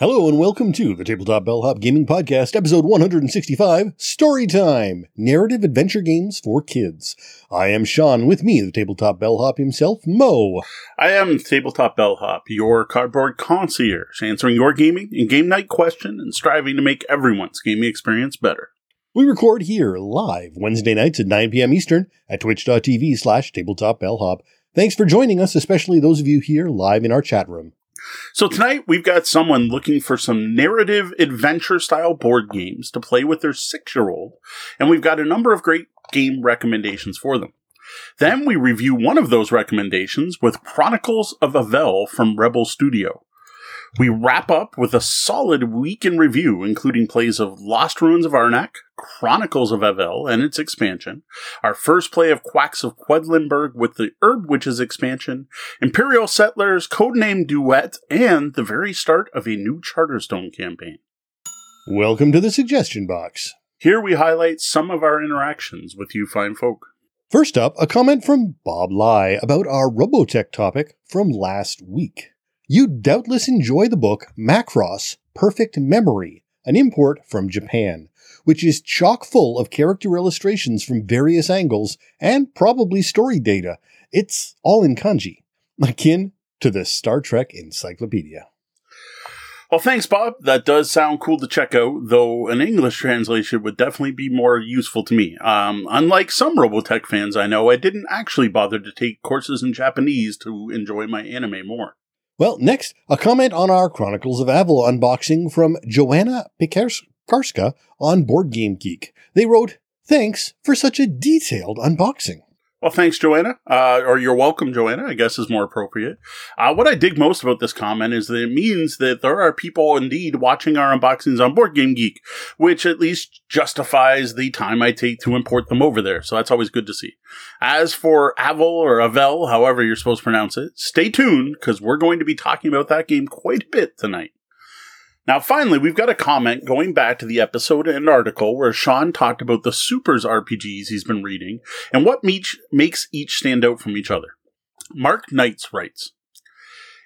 Hello and welcome to the Tabletop Bellhop Gaming Podcast, episode 165, Storytime, Narrative Adventure Games for Kids. I am Sean, with me, the Tabletop Bellhop himself, Mo. I am Tabletop Bellhop, your cardboard concierge, answering your gaming and game night question and striving to make everyone's gaming experience better. We record here live Wednesday nights at 9 p.m. Eastern at twitch.tv/tabletopbellhop. Thanks for joining us, especially those of you here live in our chat room. So tonight, we've got someone looking for some narrative adventure-style board games to play with their 6-year-old, and we've got a number of great game recommendations for them. Then we review one of those recommendations with Chronicles of Avel from Rebel Studio. We wrap up with a solid week in review, including plays of Lost Ruins of Arnak, Chronicles of Avel and its expansion, our first play of Quacks of Quedlinburg with the Herb Witches expansion, Imperial Settlers, Codename Duet, and the very start of a new Charterstone campaign. Welcome to the Suggestion Box. Here we highlight some of our interactions with you fine folk. First up, a comment from Bob Lai about our Robotech topic from last week. You doubtless enjoy the book Macross, Perfect Memory, an import from Japan, which is chock full of character illustrations from various angles and probably story data. It's all in kanji, akin to the Star Trek encyclopedia. Well, thanks, Bob. That does sound cool to check out, though an English translation would definitely be more useful to me. Unlike some Robotech fans I know, I didn't actually bother to take courses in Japanese to enjoy my anime more. Well, next, a comment on our Chronicles of Avel unboxing from Joanna Pikarska on BoardGameGeek. They wrote, "Thanks for such a detailed unboxing." Well, thanks, Joanna. Or you're welcome, Joanna, I guess is more appropriate. What I dig most about this comment is that it means that there are people indeed watching our unboxings on BoardGameGeek, which at least justifies the time I take to import them over there. So that's always good to see. As for Avel or Avel, however you're supposed to pronounce it, stay tuned because we're going to be talking about that game quite a bit tonight. Now, finally, we've got a comment going back to the episode and article where Sean talked about the Supers RPGs he's been reading and what makes each stand out from each other. Mark Knights writes,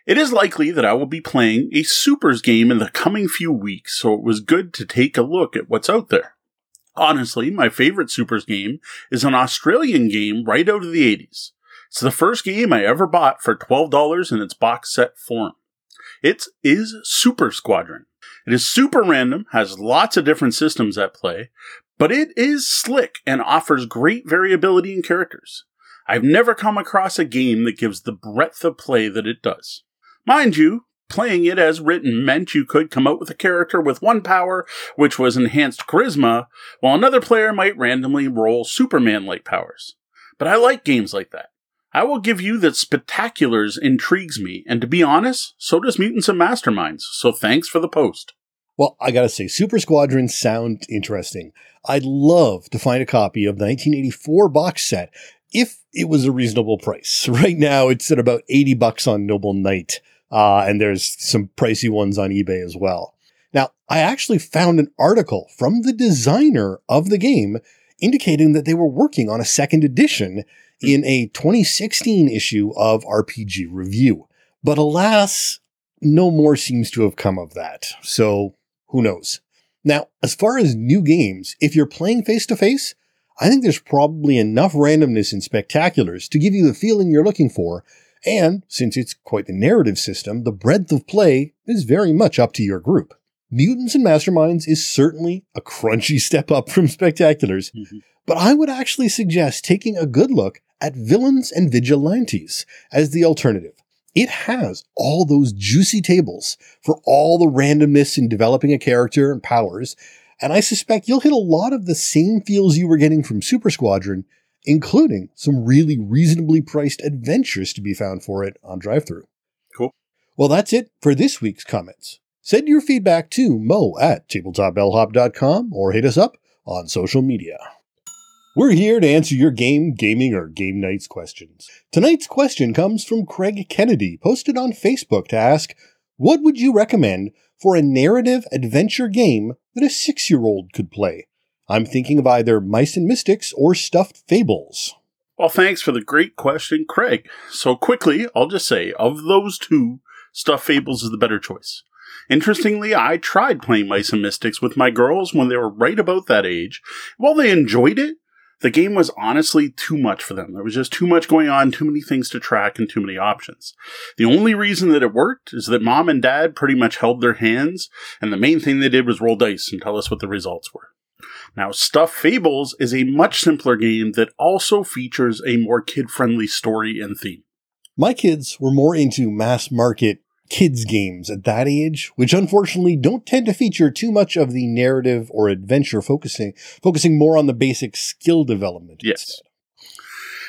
"It is likely that I will be playing a Supers game in the coming few weeks, so it was good to take a look at what's out there. Honestly, my favorite Supers game is an Australian game right out of the 80s. It's the first game I ever bought for $12 in its box set form. It is Super Squadron. It is super random, has lots of different systems at play, but it is slick and offers great variability in characters. I've never come across a game that gives the breadth of play that it does. Mind you, playing it as written meant you could come out with a character with one power, which was enhanced charisma, while another player might randomly roll Superman-like powers. But I like games like that. I will give you that Spectaculars intrigues me, and to be honest, so does Mutants and Masterminds, so thanks for the post." Well, I gotta say, Super Squadron sound interesting. I'd love to find a copy of the 1984 box set, if it was a reasonable price. Right now, it's at about $80 on Noble Knight, and there's some pricey ones on eBay as well. Now, I actually found an article from the designer of the game indicating that they were working on a second edition in a 2016 issue of RPG Review. But alas, no more seems to have come of that. So who knows? Now, as far as new games, if you're playing face-to-face, I think there's probably enough randomness in Spectaculars to give you the feeling you're looking for. And since it's quite the narrative system, the breadth of play is very much up to your group. Mutants and Masterminds is certainly a crunchy step up from Spectaculars, but I would actually suggest taking a good look at Villains and Vigilantes as the alternative. It has all those juicy tables for all the randomness in developing a character and powers, and I suspect you'll hit a lot of the same feels you were getting from Super Squadron, including some really reasonably priced adventures to be found for it on DriveThru. Cool. Well, that's it for this week's comments. Send your feedback to mo@tabletopbellhop.com or hit us up on social media. We're here to answer your game, gaming, or game nights questions. Tonight's question comes from Craig Kennedy, posted on Facebook to ask, "What would you recommend for a narrative adventure game that a 6-year-old could play? I'm thinking of either Mice and Mystics or Stuffed Fables." Well, thanks for the great question, Craig. So quickly, I'll just say, of those two, Stuffed Fables is the better choice. Interestingly, I tried playing Mice and Mystics with my girls when they were right about that age. While they enjoyed it, the game was honestly too much for them. There was just too much going on, too many things to track, and too many options. The only reason that it worked is that mom and dad pretty much held their hands, and the main thing they did was roll dice and tell us what the results were. Now, Stuffed Fables is a much simpler game that also features a more kid-friendly story and theme. My kids were more into mass-market kids games at that age, which unfortunately don't tend to feature too much of the narrative or adventure, focusing more on the basic skill development. Yes. Instead.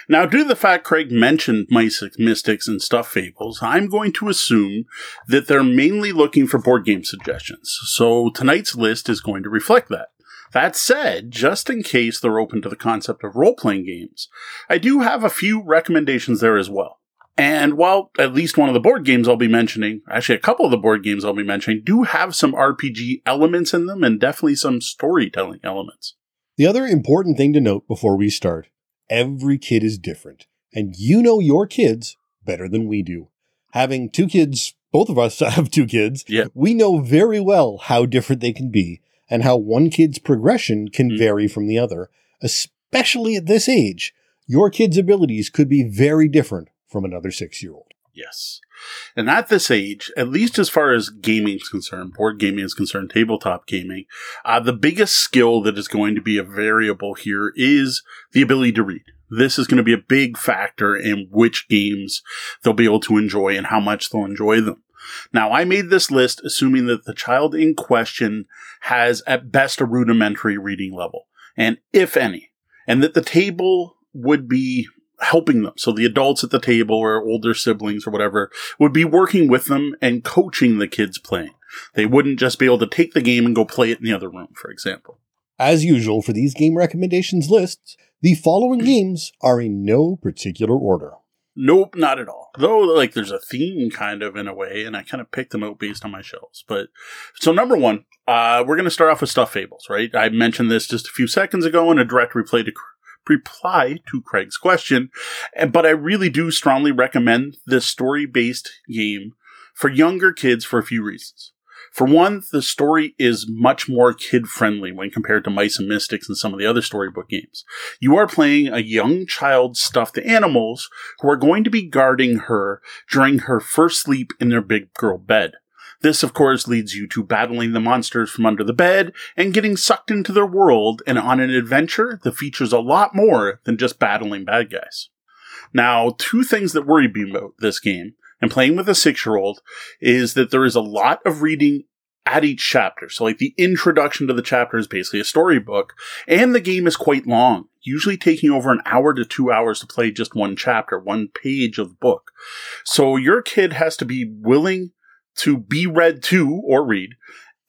Now, due to the fact Craig mentioned Mice, Mystics, and Stuffed Fables, I'm going to assume that they're mainly looking for board game suggestions, so tonight's list is going to reflect that. That said, just in case they're open to the concept of role-playing games, I do have a few recommendations there as well. And while at least one of the board games I'll be mentioning, actually a couple of the board games I'll be mentioning, do have some RPG elements in them and definitely some storytelling elements. The other important thing to note before we start, every kid is different, and you know your kids better than we do. Having two kids, both of us have two kids, yeah. We know very well how different they can be and how one kid's progression can vary from the other, especially at this age. Your kid's abilities could be very different from another 6-year-old. Yes. And at this age, at least as far as gaming is concerned, board gaming is concerned, tabletop gaming, the biggest skill that is going to be a variable here is the ability to read. This is going to be a big factor in which games they'll be able to enjoy and how much they'll enjoy them. Now, I made this list assuming that the child in question has at best a rudimentary reading level, and if any, and that the table would be helping them. So the adults at the table or older siblings or whatever would be working with them and coaching the kids playing. They wouldn't just be able to take the game and go play it in the other room, for example. As usual for these game recommendations lists, the following games are in no particular order. Nope, not at all. Though, like, there's a theme kind of in a way, and I kind of picked them out based on my shelves. But so number one, we're going to start off with Stuffed Fables, right? I mentioned this just a few seconds ago in a direct reply to Craig's question, but I really do strongly recommend this story-based game for younger kids for a few reasons. For one, the story is much more kid-friendly when compared to Mice and Mystics and some of the other storybook games. You are playing a young child's stuffed animals who are going to be guarding her during her first sleep in their big girl bed. This, of course, leads you to battling the monsters from under the bed and getting sucked into their world, and on an adventure that features a lot more than just battling bad guys. Now, two things that worry me about this game and playing with a 6-year-old is that there is a lot of reading at each chapter. So, like, the introduction to the chapter is basically a storybook, and the game is quite long, usually taking over an hour to 2 hours to play just one chapter, one page of the book. So your kid has to be willing to be read to or read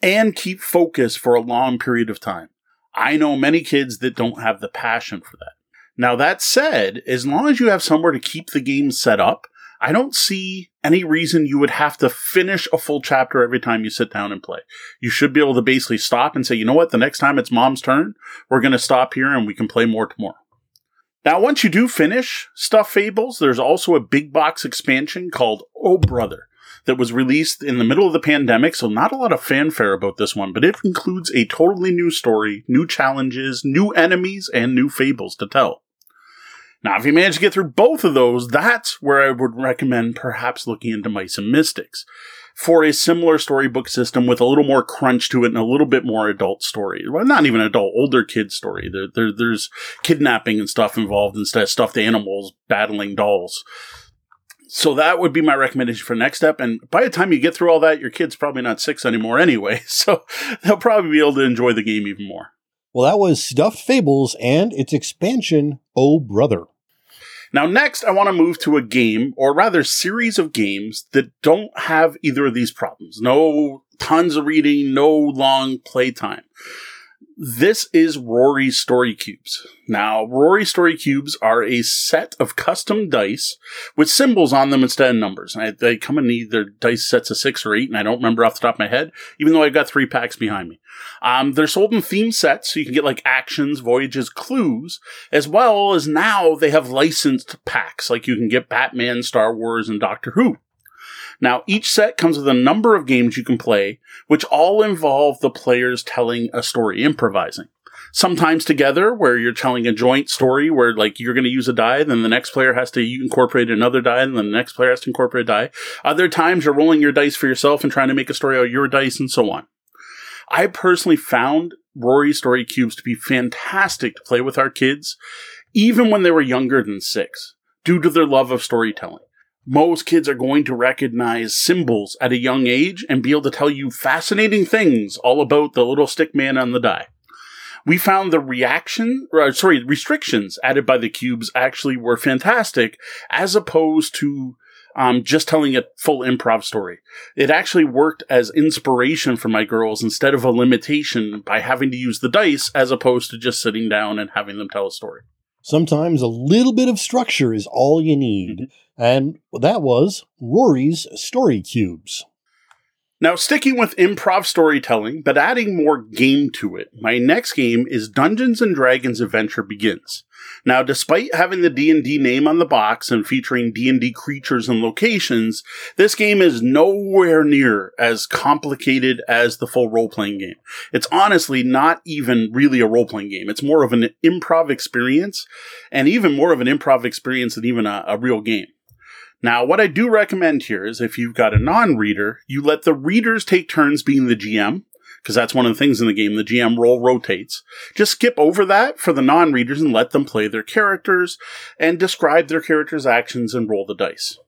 and keep focus for a long period of time. I know many kids that don't have the passion for that. Now, that said, as long as you have somewhere to keep the game set up, I don't see any reason you would have to finish a full chapter every time you sit down and play. You should be able to basically stop and say, you know what, the next time it's mom's turn, we're going to stop here and we can play more tomorrow. Now, once you do finish Stuffed Fables, there's also a big box expansion called Oh Brother that was released in the middle of the pandemic, so not a lot of fanfare about this one, but it includes a totally new story, new challenges, new enemies, and new fables to tell. Now, if you manage to get through both of those, that's where I would recommend perhaps looking into Mice and Mystics for a similar storybook system with a little more crunch to it and a little bit more adult story. Well, not even adult, older kid story. There's kidnapping and stuff involved instead of stuffed animals battling dolls. So that would be my recommendation for next step. And by the time you get through all that, your kid's probably not 6 anymore anyway, so they'll probably be able to enjoy the game even more. Well, that was Stuffed Fables and its expansion, Oh Brother. Now, next, I want to move to a game, or rather series of games, that don't have either of these problems. No tons of reading, no long playtime. This is Rory's Story Cubes. Now, Rory's Story Cubes are a set of custom dice with symbols on them instead of numbers. And they come in either dice sets of 6 or 8, and I don't remember off the top of my head, even though I've got 3 packs behind me. They're sold in theme sets, so you can get like actions, voyages, clues, as well as now they have licensed packs, like you can get Batman, Star Wars, and Doctor Who. Now, each set comes with a number of games you can play, which all involve the players telling a story, improvising. Sometimes together, where you're telling a joint story where, like, you're going to use a die, then the next player has to incorporate another die, and then the next player has to incorporate a die. Other times, you're rolling your dice for yourself and trying to make a story out of your dice, and so on. I personally found Rory's Story Cubes to be fantastic to play with our kids, even when they were younger than 6, due to their love of storytelling. Most kids are going to recognize symbols at a young age and be able to tell you fascinating things all about the little stick man on the die. We found the restrictions added by the cubes actually were fantastic, as opposed to just telling a full improv story. It actually worked as inspiration for my girls instead of a limitation by having to use the dice as opposed to just sitting down and having them tell a story. Sometimes a little bit of structure is all you need. Mm-hmm. And that was Rory's Story Cubes. Now, sticking with improv storytelling, but adding more game to it, my next game is Dungeons & Dragons Adventure Begins. Now, despite having the D&D name on the box and featuring D&D creatures and locations, this game is nowhere near as complicated as the full role-playing game. It's honestly not even really a role-playing game. It's more of an improv experience, and even more of an improv experience than even a real game. Now, what I do recommend here is if you've got a non-reader, you let the readers take turns being the GM, because that's one of the things in the game, the GM role rotates. Just skip over that for the non-readers and let them play their characters and describe their characters' actions and roll the dice.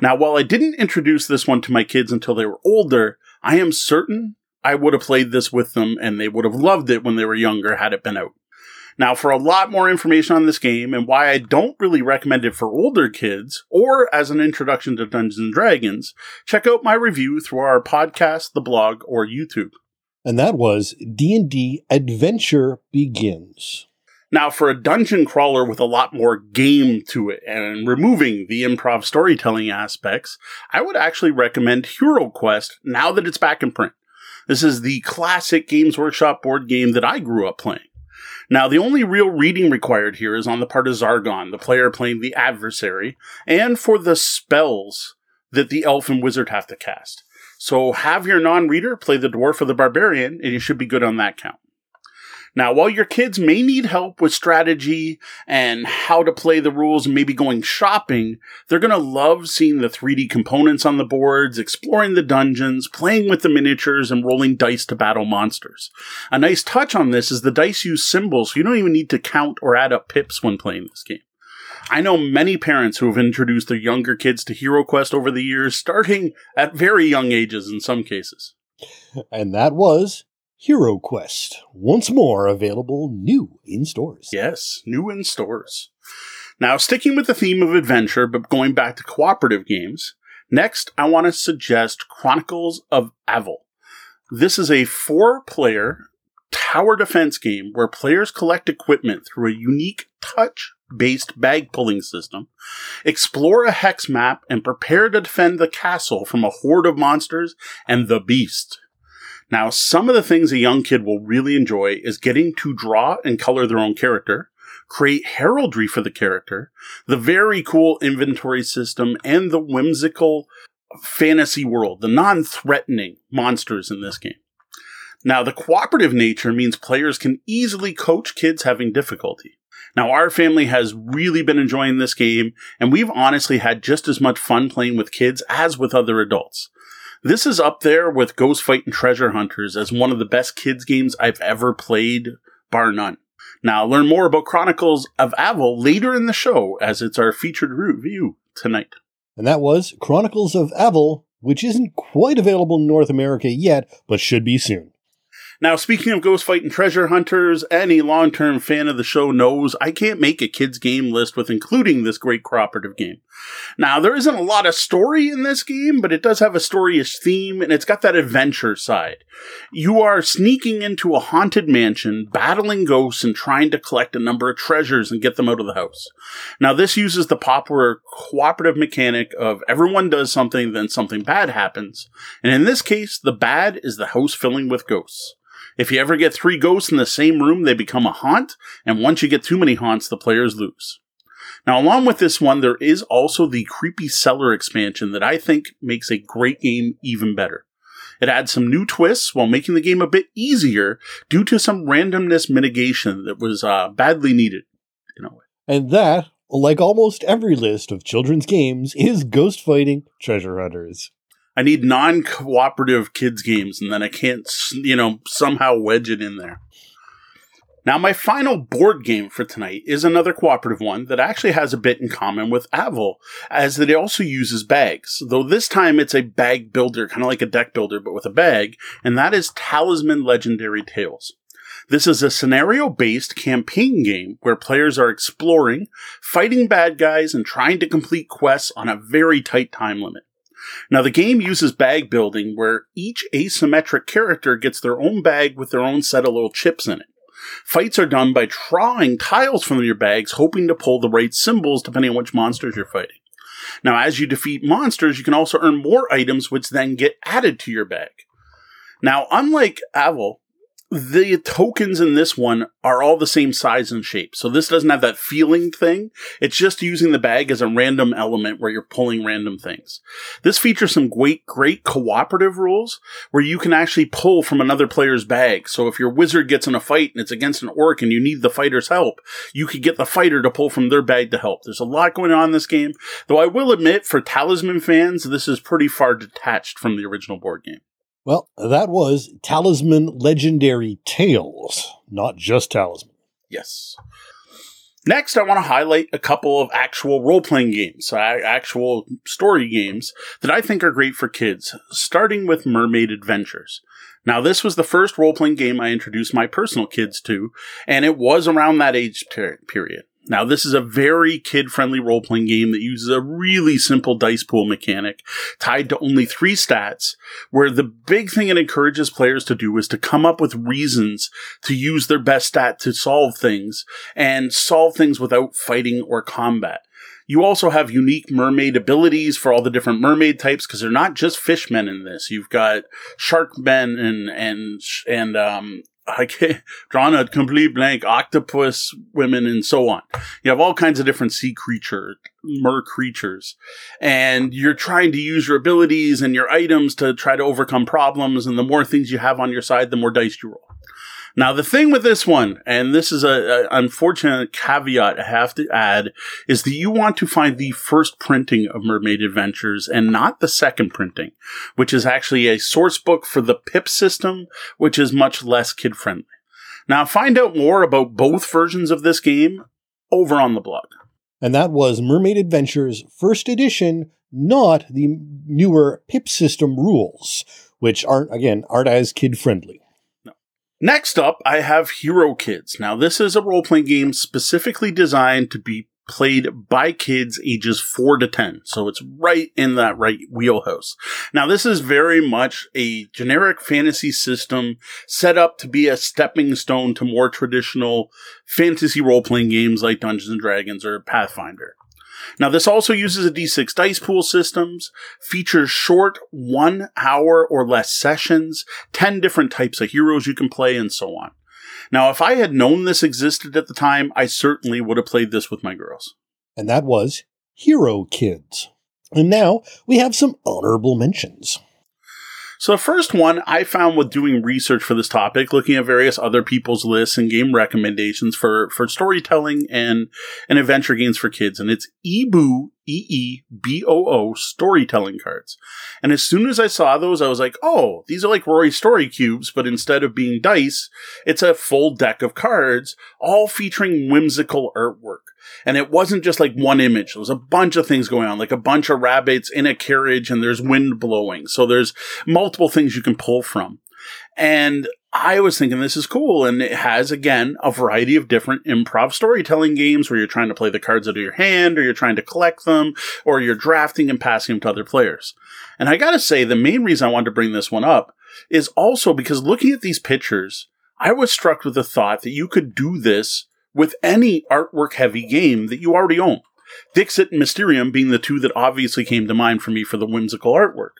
Now, while I didn't introduce this one to my kids until they were older, I am certain I would have played this with them and they would have loved it when they were younger had it been out. Now, for a lot more information on this game and why I don't really recommend it for older kids or as an introduction to Dungeons & Dragons, check out my review through our podcast, the blog, or YouTube. And that was D&D Adventure Begins. Now, for a dungeon crawler with a lot more game to it and removing the improv storytelling aspects, I would actually recommend HeroQuest now that it's back in print. This is the classic Games Workshop board game that I grew up playing. Now, the only real reading required here is on the part of Zargon, the player playing the adversary, and for the spells that the elf and wizard have to cast. So have your non-reader play the dwarf or the barbarian, and you should be good on that count. Now, while your kids may need help with strategy and how to play the rules and maybe going shopping, they're going to love seeing the 3D components on the boards, exploring the dungeons, playing with the miniatures, and rolling dice to battle monsters. A nice touch on this is the dice use symbols, so you don't even need to count or add up pips when playing this game. I know many parents who have introduced their younger kids to HeroQuest over the years, starting at very young ages in some cases. And that was HeroQuest, once more available new in stores. Yes, new in stores. Now, sticking with the theme of adventure, but going back to cooperative games, next I want to suggest Chronicles of Avel. This is a 4-player tower defense game where players collect equipment through a unique touch-based bag-pulling system, explore a hex map, and prepare to defend the castle from a horde of monsters and the beast. Now, some of the things a young kid will really enjoy is getting to draw and color their own character, create heraldry for the character, the very cool inventory system, and the whimsical fantasy world, the non-threatening monsters in this game. Now, the cooperative nature means players can easily coach kids having difficulty. Now, our family has really been enjoying this game, and we've honestly had just as much fun playing with kids as with other adults. This is up there with Ghost Fightin' Treasure Hunters as one of the best kids games I've ever played, bar none. Now, learn more about Chronicles of Avel later in the show, as it's our featured review tonight. And that was Chronicles of Avel, which isn't quite available in North America yet, but should be soon. Now, speaking of Ghost Fightin' Treasure Hunters, any long-term fan of the show knows I can't make a kids' game list with including this great cooperative game. Now, there isn't a lot of story in this game, but it does have a storyish theme, and it's got that adventure side. You are sneaking into a haunted mansion, battling ghosts, and trying to collect a number of treasures and get them out of the house. Now, this uses the popular cooperative mechanic of everyone does something, then something bad happens. And in this case, the bad is the house filling with ghosts. If you ever get 3 ghosts in the same room, they become a haunt, and once you get too many haunts, the players lose. Now, along with this one, there is also the Creepy Cellar expansion that I think makes a great game even better. It adds some new twists while making the game a bit easier due to some randomness mitigation that was badly needed in a way. And that, like almost every list of children's games, is Ghost Fightin' Treasure Hunters. I need non-cooperative kids games, and then I can't, somehow wedge it in there. Now, my final board game for tonight is another cooperative one that actually has a bit in common with Avel, as that it also uses bags, though this time it's a bag builder, kind of like a deck builder, but with a bag, and that is Talisman Legendary Tales. This is a scenario-based campaign game where players are exploring, fighting bad guys, and trying to complete quests on a very tight time limit. Now, the game uses bag building where each asymmetric character gets their own bag with their own set of little chips in it. Fights are done by drawing tiles from your bags, hoping to pull the right symbols depending on which monsters you're fighting. Now, as you defeat monsters, you can also earn more items, which then get added to your bag. Now, unlike Avel, the tokens in this one are all the same size and shape, so this doesn't have that feeling thing. It's just using the bag as a random element where you're pulling random things. This features some great cooperative rules where you can actually pull from another player's bag. So if your wizard gets in a fight and it's against an orc and you need the fighter's help, you could get the fighter to pull from their bag to help. There's a lot going on in this game, though I will admit, for Talisman fans, this is pretty far detached from the original board game. Well, that was Talisman Legendary Tales, not just Talisman. Yes. Next, I want to highlight a couple of actual role-playing games, actual story games, that I think are great for kids, starting with Mermaid Adventures. Now, this was the first role-playing game I introduced my personal kids to, and it was around that age period. Now, this is a very kid-friendly role-playing game that uses a really simple dice pool mechanic tied to only 3 stats, where the big thing it encourages players to do is to come up with reasons to use their best stat to solve things, and solve things without fighting or combat. You also have unique mermaid abilities for all the different mermaid types, because they're not just fishmen in this. You've got sharkmen and I can't drawn a complete blank, octopus women, and so on. You have all kinds of different mer creatures, and you're trying to use your abilities and your items to try to overcome problems, and the more things you have on your side, the more dice you roll. Now, the thing with this one, and this is an unfortunate caveat I have to add, is that you want to find the first printing of Mermaid Adventures and not the second printing, which is actually a source book for the PIP system, which is much less kid-friendly. Now, find out more about both versions of this game over on the blog. And that was Mermaid Adventures First Edition, not the newer PIP system rules, which aren't as kid-friendly. Next up, I have Hero Kids. Now, this is a role-playing game specifically designed to be played by kids ages 4 to 10, so it's right in that right wheelhouse. Now, this is very much a generic fantasy system set up to be a stepping stone to more traditional fantasy role-playing games like Dungeons & Dragons or Pathfinder. Now, this also uses a D6 dice pool systems, features short 1 hour or less sessions, 10 different types of heroes you can play, and so on. Now, if I had known this existed at the time, I certainly would have played this with my girls. And that was Hero Kids. And now we have some honorable mentions. So the first one I found with doing research for this topic, looking at various other people's lists and game recommendations for storytelling and adventure games for kids, and it's Eboo, E-E-B-O-O, storytelling cards. And as soon as I saw those, I was like, oh, these are like Rory's Story Cubes, but instead of being dice, it's a full deck of cards, all featuring whimsical artwork. And it wasn't just like one image. There was a bunch of things going on, like a bunch of rabbits in a carriage, and there's wind blowing. So there's multiple things you can pull from. And I was thinking this is cool, and it has, again, a variety of different improv storytelling games where you're trying to play the cards out of your hand, or you're trying to collect them, or you're drafting and passing them to other players. And I gotta say, the main reason I wanted to bring this one up is also because looking at these pictures, I was struck with the thought that you could do this with any artwork-heavy game that you already own. Dixit and Mysterium being the two that obviously came to mind for me for the whimsical artwork.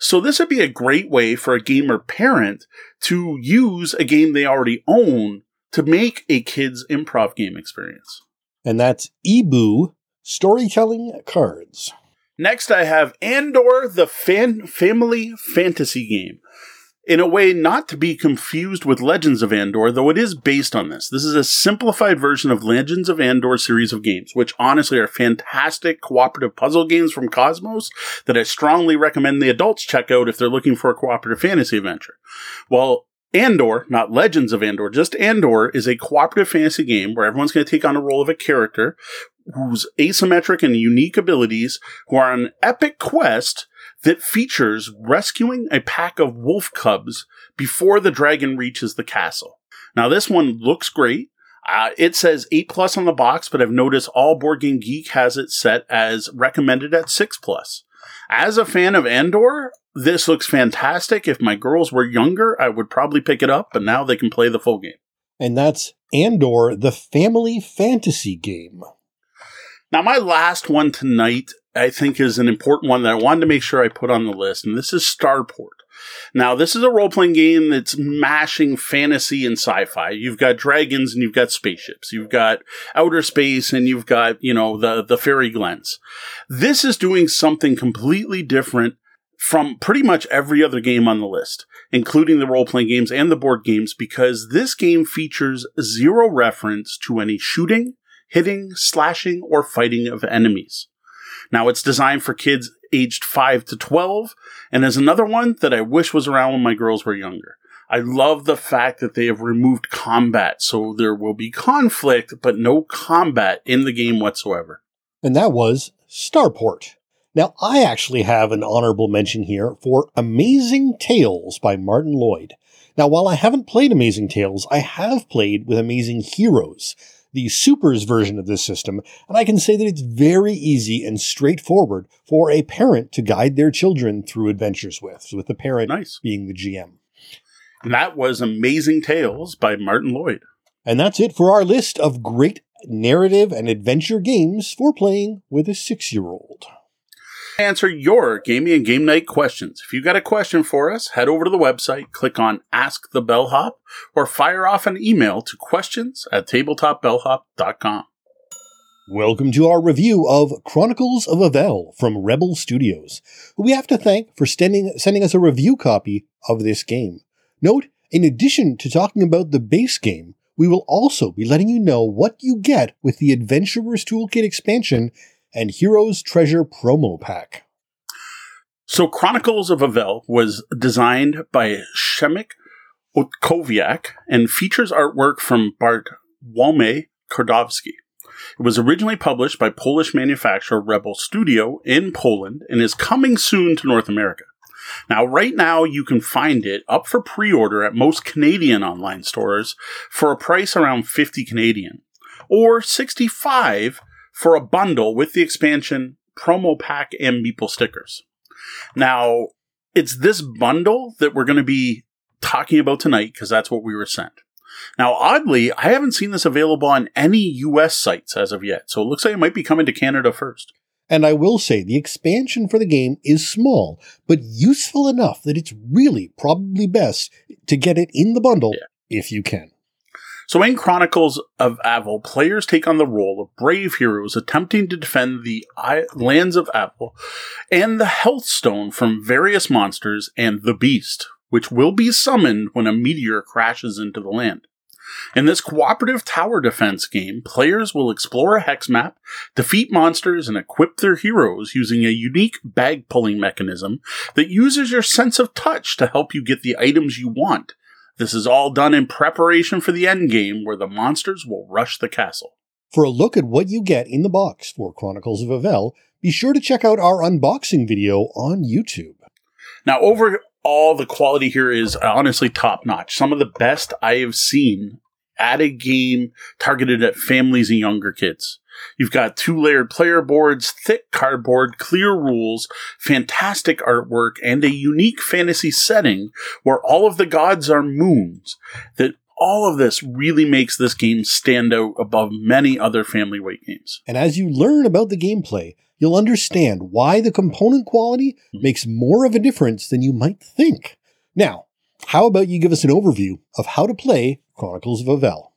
So this would be a great way for a gamer parent to use a game they already own to make a kid's improv game experience. And that's Eboo, Storytelling cards. Next, I have Andor, the family fantasy game. In a way not to be confused with Legends of Andor, though it is based on this. This is a simplified version of Legends of Andor series of games, which honestly are fantastic cooperative puzzle games from Cosmos that I strongly recommend the adults check out if they're looking for a cooperative fantasy adventure. Well, Andor, not Legends of Andor, just Andor, is a cooperative fantasy game where everyone's going to take on a role of a character whose asymmetric and unique abilities, who are on an epic quest that features rescuing a pack of wolf cubs before the dragon reaches the castle. Now, this one looks great. It says 8+ on the box, but I've noticed all BoardGameGeek has it set as recommended at 6+. As a fan of Andor, this looks fantastic. If my girls were younger, I would probably pick it up, but now they can play the full game. And that's Andor, the family fantasy game. Now, my last one tonight, I think, is an important one that I wanted to make sure I put on the list, and this is Starport. Now, this is a role-playing game that's mashing fantasy and sci-fi. You've got dragons and you've got spaceships. You've got outer space and you've got, the fairy glens. This is doing something completely different from pretty much every other game on the list, including the role-playing games and the board games, because this game features zero reference to any shooting, hitting, slashing, or fighting of enemies. Now, it's designed for kids aged 5 to 12, and is another one that I wish was around when my girls were younger. I love the fact that they have removed combat, so there will be conflict, but no combat in the game whatsoever. And that was Starport. Now, I actually have an honorable mention here for Amazing Tales by Martin Lloyd. Now, while I haven't played Amazing Tales, I have played with Amazing Heroes, the Supers version of this system, and I can say that it's very easy and straightforward for a parent to guide their children through adventures with the parent being the GM. And that was Amazing Tales by Martin Lloyd. And that's it for our list of great narrative and adventure games for playing with a 6-year-old. Answer your gaming and game night questions. If you got a question for us, head over to the website, click on Ask the Bellhop, or fire off an email to questions@tabletopbellhop.com. Welcome to our review of Chronicles of Avel from Rebel Studios, who we have to thank for sending us a review copy of this game. Note, in addition to talking about the base game, we will also be letting you know what you get with the Adventurer's Toolkit expansion and Heroes Treasure Promo Pack. So Chronicles of Avel was designed by Shemek Otkowiak and features artwork from Bartłomiej Kordowski. It was originally published by Polish manufacturer Rebel Studio in Poland and is coming soon to North America. Now, right now, you can find it up for pre-order at most Canadian online stores for a price around 50 Canadian or 65 for a bundle with the expansion, promo pack, and meeple stickers. Now, it's this bundle that we're going to be talking about tonight because that's what we were sent. Now, oddly, I haven't seen this available on any U.S. sites as of yet, so it looks like it might be coming to Canada first. And I will say the expansion for the game is small, but useful enough that it's really probably best to get it in the bundle if you can. So in Chronicles of Avel, players take on the role of brave heroes attempting to defend the lands of Avel and the Hearthstone from various monsters and the beast, which will be summoned when a meteor crashes into the land. In this cooperative tower defense game, players will explore a hex map, defeat monsters, and equip their heroes using a unique bag-pulling mechanism that uses your sense of touch to help you get the items you want. This is all done in preparation for the end game, where the monsters will rush the castle. For a look at what you get in the box for Chronicles of Avel, be sure to check out our unboxing video on YouTube. Now, overall, the quality here is honestly top-notch. Some of the best I have seen at a game targeted at families and younger kids. You've got 2-layered player boards, thick cardboard, clear rules, fantastic artwork, and a unique fantasy setting where all of the gods are moons. That all of this really makes this game stand out above many other family weight games. And as you learn about the gameplay, you'll understand why the component quality makes more of a difference than you might think. Now, how about you give us an overview of how to play Chronicles of Avel?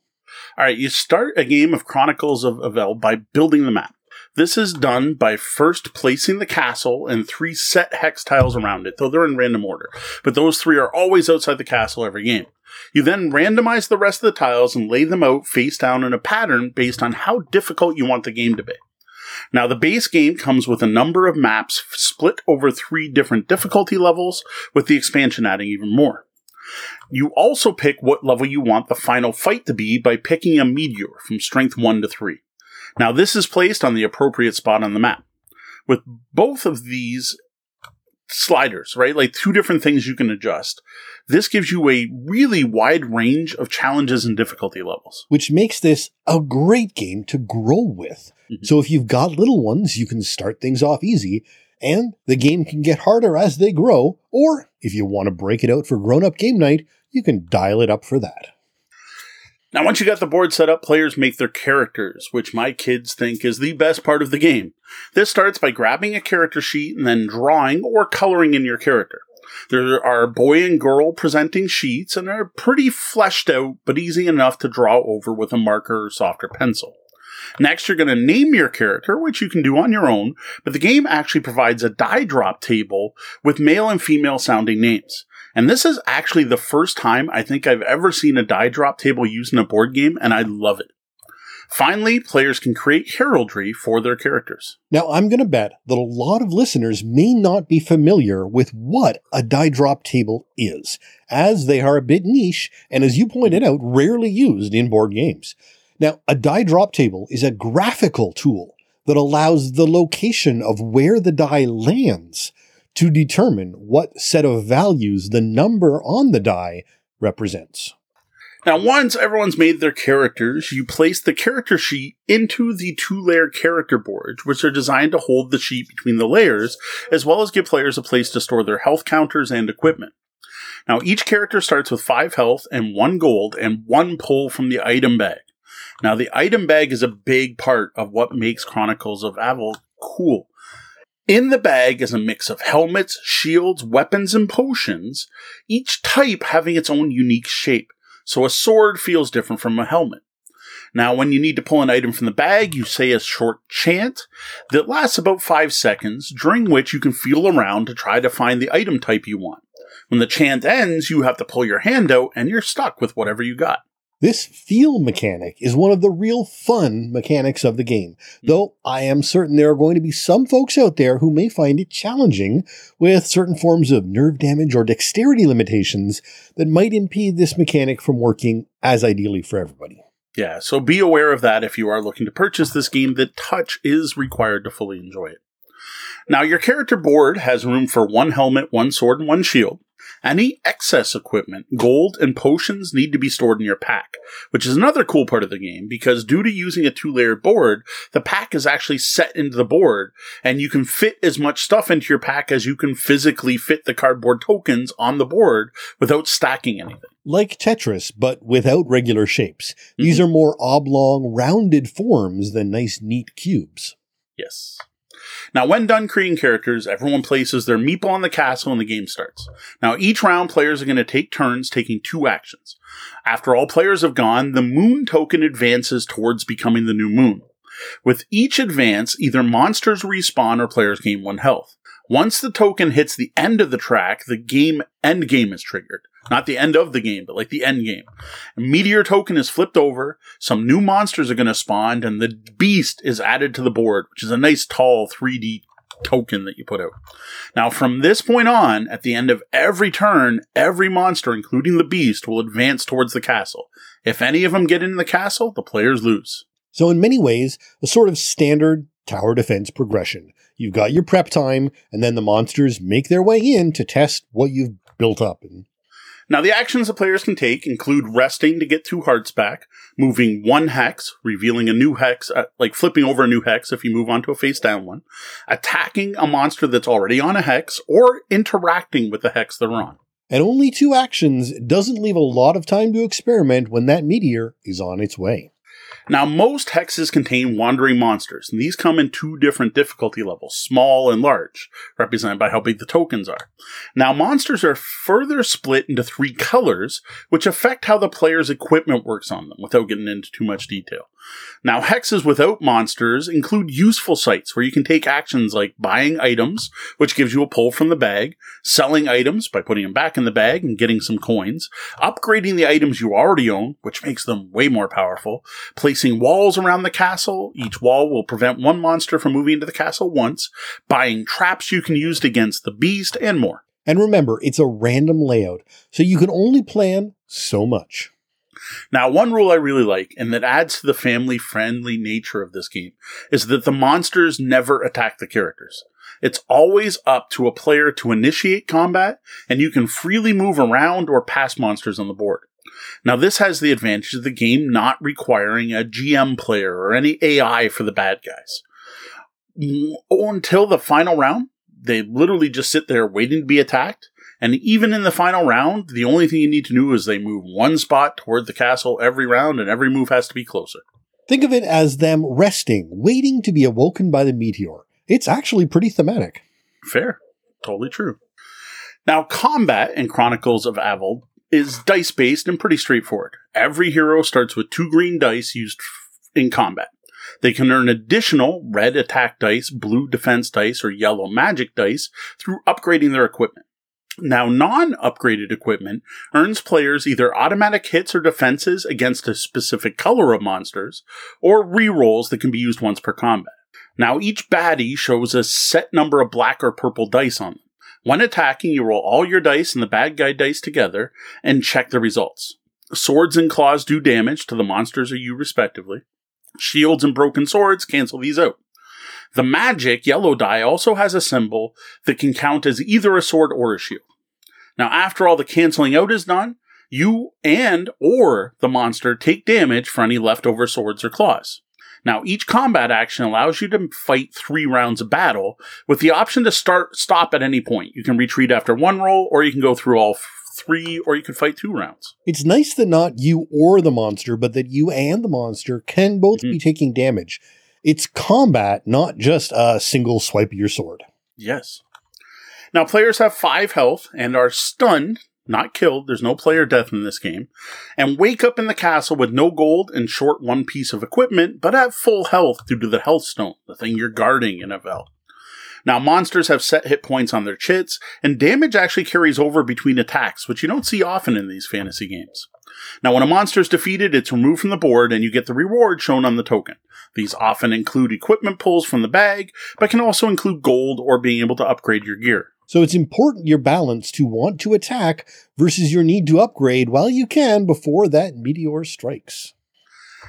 All right, you start a game of Chronicles of Avel by building the map. This is done by first placing the castle and three set hex tiles around it, though they're in random order. But those three are always outside the castle every game. You then randomize the rest of the tiles and lay them out face down in a pattern based on how difficult you want the game to be. Now, the base game comes with a number of maps split over three different difficulty levels, with the expansion adding even more. You also pick what level you want the final fight to be by picking a meteor from strength 1 to 3. Now, this is placed on the appropriate spot on the map. With both of these sliders, right, like two different things you can adjust, this gives you a really wide range of challenges and difficulty levels. Which makes this a great game to grow with. Mm-hmm. So if you've got little ones, you can start things off easy, and the game can get harder as they grow, or if you want to break it out for grown-up game night, you can dial it up for that. Now, once you got the board set up, players make their characters, which my kids think is the best part of the game. This starts by grabbing a character sheet and then drawing or coloring in your character. There are boy and girl presenting sheets, and they're pretty fleshed out, but easy enough to draw over with a marker or softer pencil. Next, you're going to name your character, which you can do on your own, but the game actually provides a die drop table with male and female sounding names. And this is actually the first time I think I've ever seen a die drop table used in a board game, and I love it. Finally, players can create heraldry for their characters. Now, I'm going to bet that a lot of listeners may not be familiar with what a die drop table is, as they are a bit niche, and as you pointed out, rarely used in board games. Now, a die drop table is a graphical tool that allows the location of where the die lands to determine what set of values the number on the die represents. Now, once everyone's made their characters, you place the character sheet into the two-layer character boards, which are designed to hold the sheet between the layers, as well as give players a place to store their health counters and equipment. Now, each character starts with 5 health and 1 gold and 1 pull from the item bag. Now, the item bag is a big part of what makes Chronicles of Avel cool. In the bag is a mix of helmets, shields, weapons, and potions, each type having its own unique shape, so a sword feels different from a helmet. Now, when you need to pull an item from the bag, you say a short chant that lasts about 5 seconds, during which you can feel around to try to find the item type you want. When the chant ends, you have to pull your hand out, and you're stuck with whatever you got. This feel mechanic is one of the real fun mechanics of the game, though I am certain there are going to be some folks out there who may find it challenging with certain forms of nerve damage or dexterity limitations that might impede this mechanic from working as ideally for everybody. Yeah, so be aware of that if you are looking to purchase this game, that touch is required to fully enjoy it. Now, your character board has room for 1 helmet, 1 sword, and 1 shield. Any excess equipment, gold, and potions need to be stored in your pack, which is another cool part of the game because due to using a 2-layer board, the pack is actually set into the board and you can fit as much stuff into your pack as you can physically fit the cardboard tokens on the board without stacking anything. Like Tetris, but without regular shapes. Mm-hmm. These are more oblong, rounded forms than nice, neat cubes. Yes. Now, when done creating characters, everyone places their meeple on the castle and the game starts. Now, each round, players are going to take turns taking 2 actions. After all players have gone, the moon token advances towards becoming the new moon. With each advance, either monsters respawn or players gain 1 health. Once the token hits the end of the track, the game end game is triggered. Not the end of the game, but like the end game. A meteor token is flipped over, some new monsters are going to spawn, and the beast is added to the board, which is a nice tall 3D token that you put out. Now, from this point on, at the end of every turn, every monster, including the beast, will advance towards the castle. If any of them get into the castle, the players lose. So in many ways, a sort of standard tower defense progression. You've got your prep time, and then the monsters make their way in to test what you've built up. Now, the actions the players can take include resting to get 2 hearts back, moving 1 hex, revealing a new hex, like flipping over a new hex if you move onto a face-down one, attacking a monster that's already on a hex, or interacting with the hex they're on. And only 2 actions doesn't leave a lot of time to experiment when that meteor is on its way. Now, most hexes contain wandering monsters, and these come in 2 different difficulty levels, small and large, represented by how big the tokens are. Now, monsters are further split into 3 colors, which affect how the player's equipment works on them, without getting into too much detail. Now, hexes without monsters include useful sites where you can take actions like buying items, which gives you a pull from the bag, selling items by putting them back in the bag and getting some coins, upgrading the items you already own, which makes them way more powerful, placing walls around the castle. Each wall will prevent one monster from moving into the castle once, buying traps you can use against the beast, and more. And remember, it's a random layout, so you can only plan so much. Now, one rule I really like, and that adds to the family-friendly nature of this game, is that the monsters never attack the characters. It's always up to a player to initiate combat, and you can freely move around or pass monsters on the board. Now, this has the advantage of the game not requiring a GM player or any AI for the bad guys. Until the final round, they literally just sit there waiting to be attacked. And even in the final round, the only thing you need to do is they move one spot toward the castle every round, and every move has to be closer. Think of it as them resting, waiting to be awoken by the meteor. It's actually pretty thematic. Fair. Totally true. Now, combat in Chronicles of Avel is dice-based and pretty straightforward. Every hero starts with 2 green dice used in combat. They can earn additional red attack dice, blue defense dice, or yellow magic dice through upgrading their equipment. Now, non-upgraded equipment earns players either automatic hits or defenses against a specific color of monsters, or rerolls that can be used once per combat. Now, each baddie shows a set number of black or purple dice on them. When attacking, you roll all your dice and the bad guy dice together and check the results. Swords and claws do damage to the monsters or you respectively. Shields and broken swords cancel these out. The magic yellow die also has a symbol that can count as either a sword or a shield. Now, after all the canceling out is done, you and or the monster take damage for any leftover swords or claws. Now, each combat action allows you to fight 3 rounds of battle with the option to stop at any point. You can retreat after 1 roll, or you can go through all 3, or you can fight 2 rounds. It's nice that not you or the monster, but that you and the monster can both be taking damage. It's combat, not just a single swipe of your sword. Yes. Now, players have 5 health and are stunned, not killed. There's no player death in this game. And wake up in the castle with no gold and short one piece of equipment, but at full health due to the health stone, the thing you're guarding in Avel. Now, monsters have set hit points on their chits, and damage actually carries over between attacks, which you don't see often in these fantasy games. Now, when a monster is defeated, it's removed from the board, and you get the reward shown on the token. These often include equipment pulls from the bag, but can also include gold or being able to upgrade your gear. So it's important your balance to want to attack versus your need to upgrade while you can before that meteor strikes.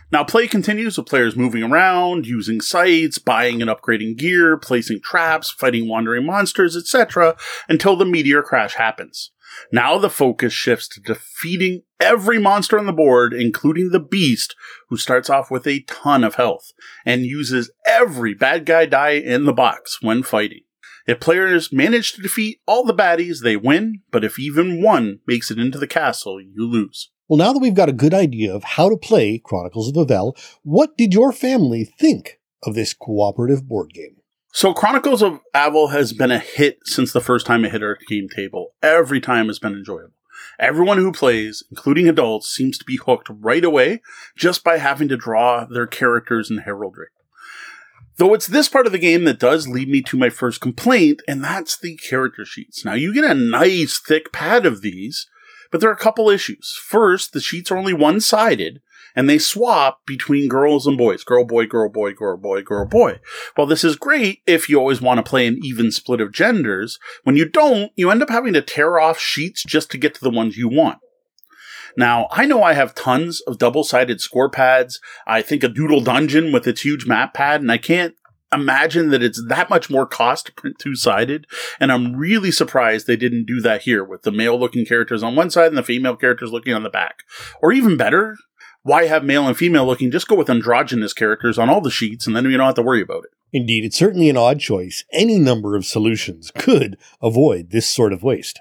Now, play continues with players moving around, using sites, buying and upgrading gear, placing traps, fighting wandering monsters, etc., until the meteor crash happens. Now the focus shifts to defeating every monster on the board, including the beast, who starts off with a ton of health and uses every bad guy die in the box when fighting. If players manage to defeat all the baddies, they win, but if even one makes it into the castle, you lose. Well, now that we've got a good idea of how to play Chronicles of Avel, what did your family think of this cooperative board game? So Chronicles of Avel has been a hit since the first time it hit our game table. Every time has been enjoyable. Everyone who plays, including adults, seems to be hooked right away just by having to draw their characters in heraldry. Though it's this part of the game that does lead me to my first complaint, and that's the character sheets. Now, you get a nice thick pad of these, but there are a couple issues. First, the sheets are only one-sided, and they swap between girls and boys. Girl, boy, girl, boy, girl, boy, girl, boy. Well, this is great if you always want to play an even split of genders. When you don't, you end up having to tear off sheets just to get to the ones you want. Now, I know I have tons of double-sided score pads. I think of Doodle Dungeon with its huge map pad, and I can't imagine that it's that much more cost to print two-sided, and I'm really surprised they didn't do that here with the male-looking characters on one side and the female characters looking on the back. Or even better, why have male and female looking? Just go with androgynous characters on all the sheets, and then you don't have to worry about it. Indeed, it's certainly an odd choice. Any number of solutions could avoid this sort of waste.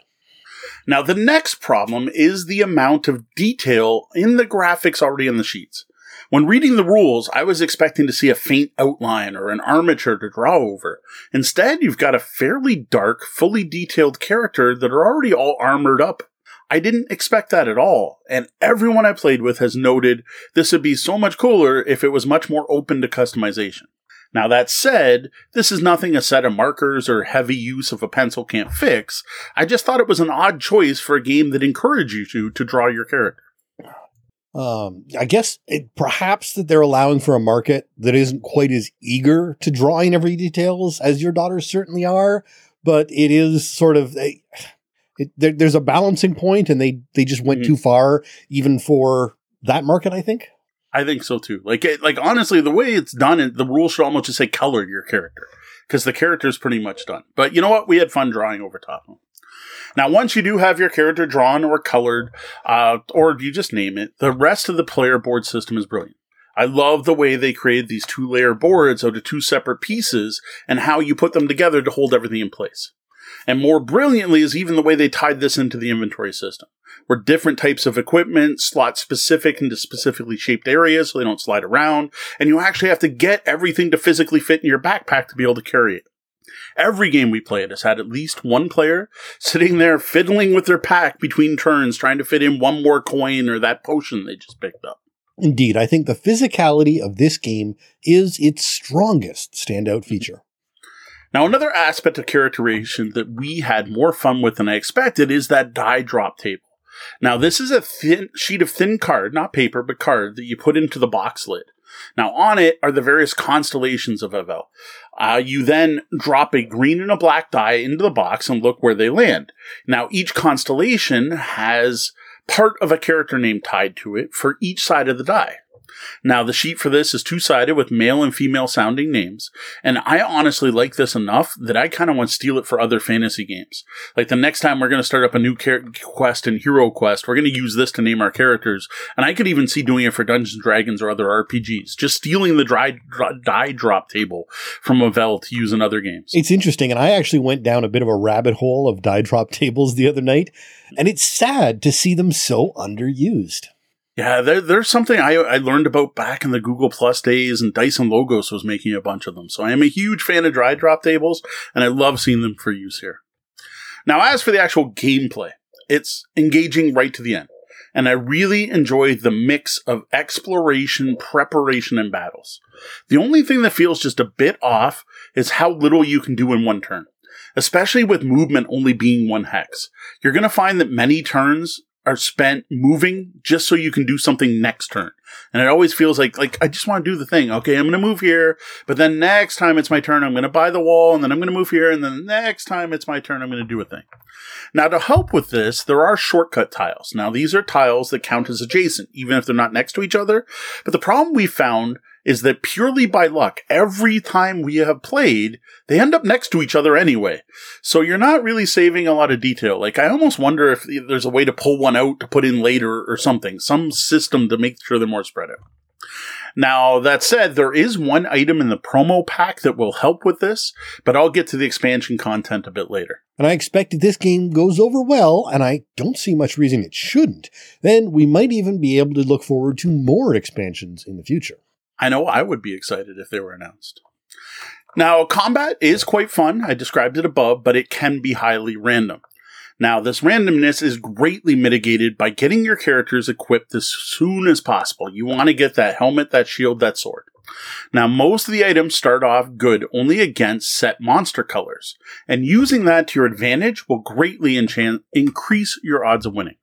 Now, the next problem is the amount of detail in the graphics already on the sheets. When reading the rules, I was expecting to see a faint outline or an armature to draw over. Instead, you've got a fairly dark, fully detailed character that are already all armored up. I didn't expect that at all, and everyone I played with has noted this would be so much cooler if it was much more open to customization. Now that said, this is nothing a set of markers or heavy use of a pencil can't fix. I just thought it was an odd choice for a game that encouraged you to draw your character. I guess perhaps that they're allowing for a market that isn't quite as eager to draw in every details as your daughters certainly are, but it is sort of... There's a balancing point, and they just went too far, even for that market, I think. I think so, too. Like honestly, the way it's done, the rules should almost just say color your character, because the character is pretty much done. But you know what? We had fun drawing over top of them. Now, once you do have your character drawn or colored, or you just name it, the rest of the player board system is brilliant. I love the way they created these two-layer boards out of two separate pieces and how you put them together to hold everything in place. And more brilliantly is even the way they tied this into the inventory system, where different types of equipment slot specific into specifically shaped areas so they don't slide around, and you actually have to get everything to physically fit in your backpack to be able to carry it. Every game we played has had at least one player sitting there fiddling with their pack between turns, trying to fit in one more coin or that potion they just picked up. Indeed, I think the physicality of this game is its strongest standout feature. Now, another aspect of characterization that we had more fun with than I expected is that die drop table. Now, this is a thin sheet of thin card, not paper, but card that you put into the box lid. Now, on it are the various constellations of Avel. You then drop a green and a black die into the box and look where they land. Now, each constellation has part of a character name tied to it for each side of the die. Now, the sheet for this is two-sided with male and female-sounding names, and I honestly like this enough that I kind of want to steal it for other fantasy games. Like, the next time we're going to start up a new quest in HeroQuest, we're going to use this to name our characters, and I could even see doing it for Dungeons & Dragons or other RPGs, just stealing the die drop table from Avel to use in other games. It's interesting, and I actually went down a bit of a rabbit hole of die drop tables the other night, and it's sad to see them so underused. Yeah, there's something I learned about back in the Google Plus days, and Dyson Logos was making a bunch of them. So I am a huge fan of dry drop tables, and I love seeing them for use here. Now, as for the actual gameplay, it's engaging right to the end. And I really enjoyed the mix of exploration, preparation, and battles. The only thing that feels just a bit off is how little you can do in one turn, especially with movement only being one hex. You're going to find that many turns are spent moving just so you can do something next turn. And it always feels like I just want to do the thing. Okay, I'm going to move here, but then next time it's my turn, I'm going to buy the wall, and then I'm going to move here, and then next time it's my turn, I'm going to do a thing. Now, to help with this, there are shortcut tiles. Now, these are tiles that count as adjacent, even if they're not next to each other. But the problem we found is that purely by luck, every time we have played, they end up next to each other anyway. So you're not really saving a lot of detail. Like, I almost wonder if there's a way to pull one out to put in later or something, some system to make sure they're more spread out. Now, that said, there is one item in the promo pack that will help with this, but I'll get to the expansion content a bit later. And I expect if this game goes over well, and I don't see much reason it shouldn't, then we might even be able to look forward to more expansions in the future. I know I would be excited if they were announced. Now, combat is quite fun. I described it above, but it can be highly random. Now, this randomness is greatly mitigated by getting your characters equipped as soon as possible. You want to get that helmet, that shield, that sword. Now, most of the items start off good only against set monster colors, and using that to your advantage will greatly increase your odds of winning.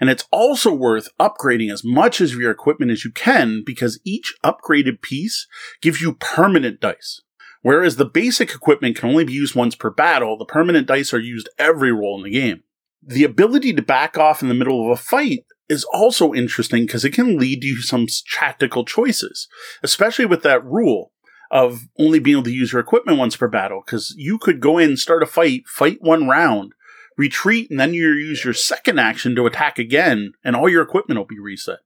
And it's also worth upgrading as much of your equipment as you can, because each upgraded piece gives you permanent dice. Whereas the basic equipment can only be used once per battle, the permanent dice are used every roll in the game. The ability to back off in the middle of a fight is also interesting because it can lead to some tactical choices, especially with that rule of only being able to use your equipment once per battle, because you could go in, start a fight, fight one round, retreat, and then you use your second action to attack again, and all your equipment will be reset.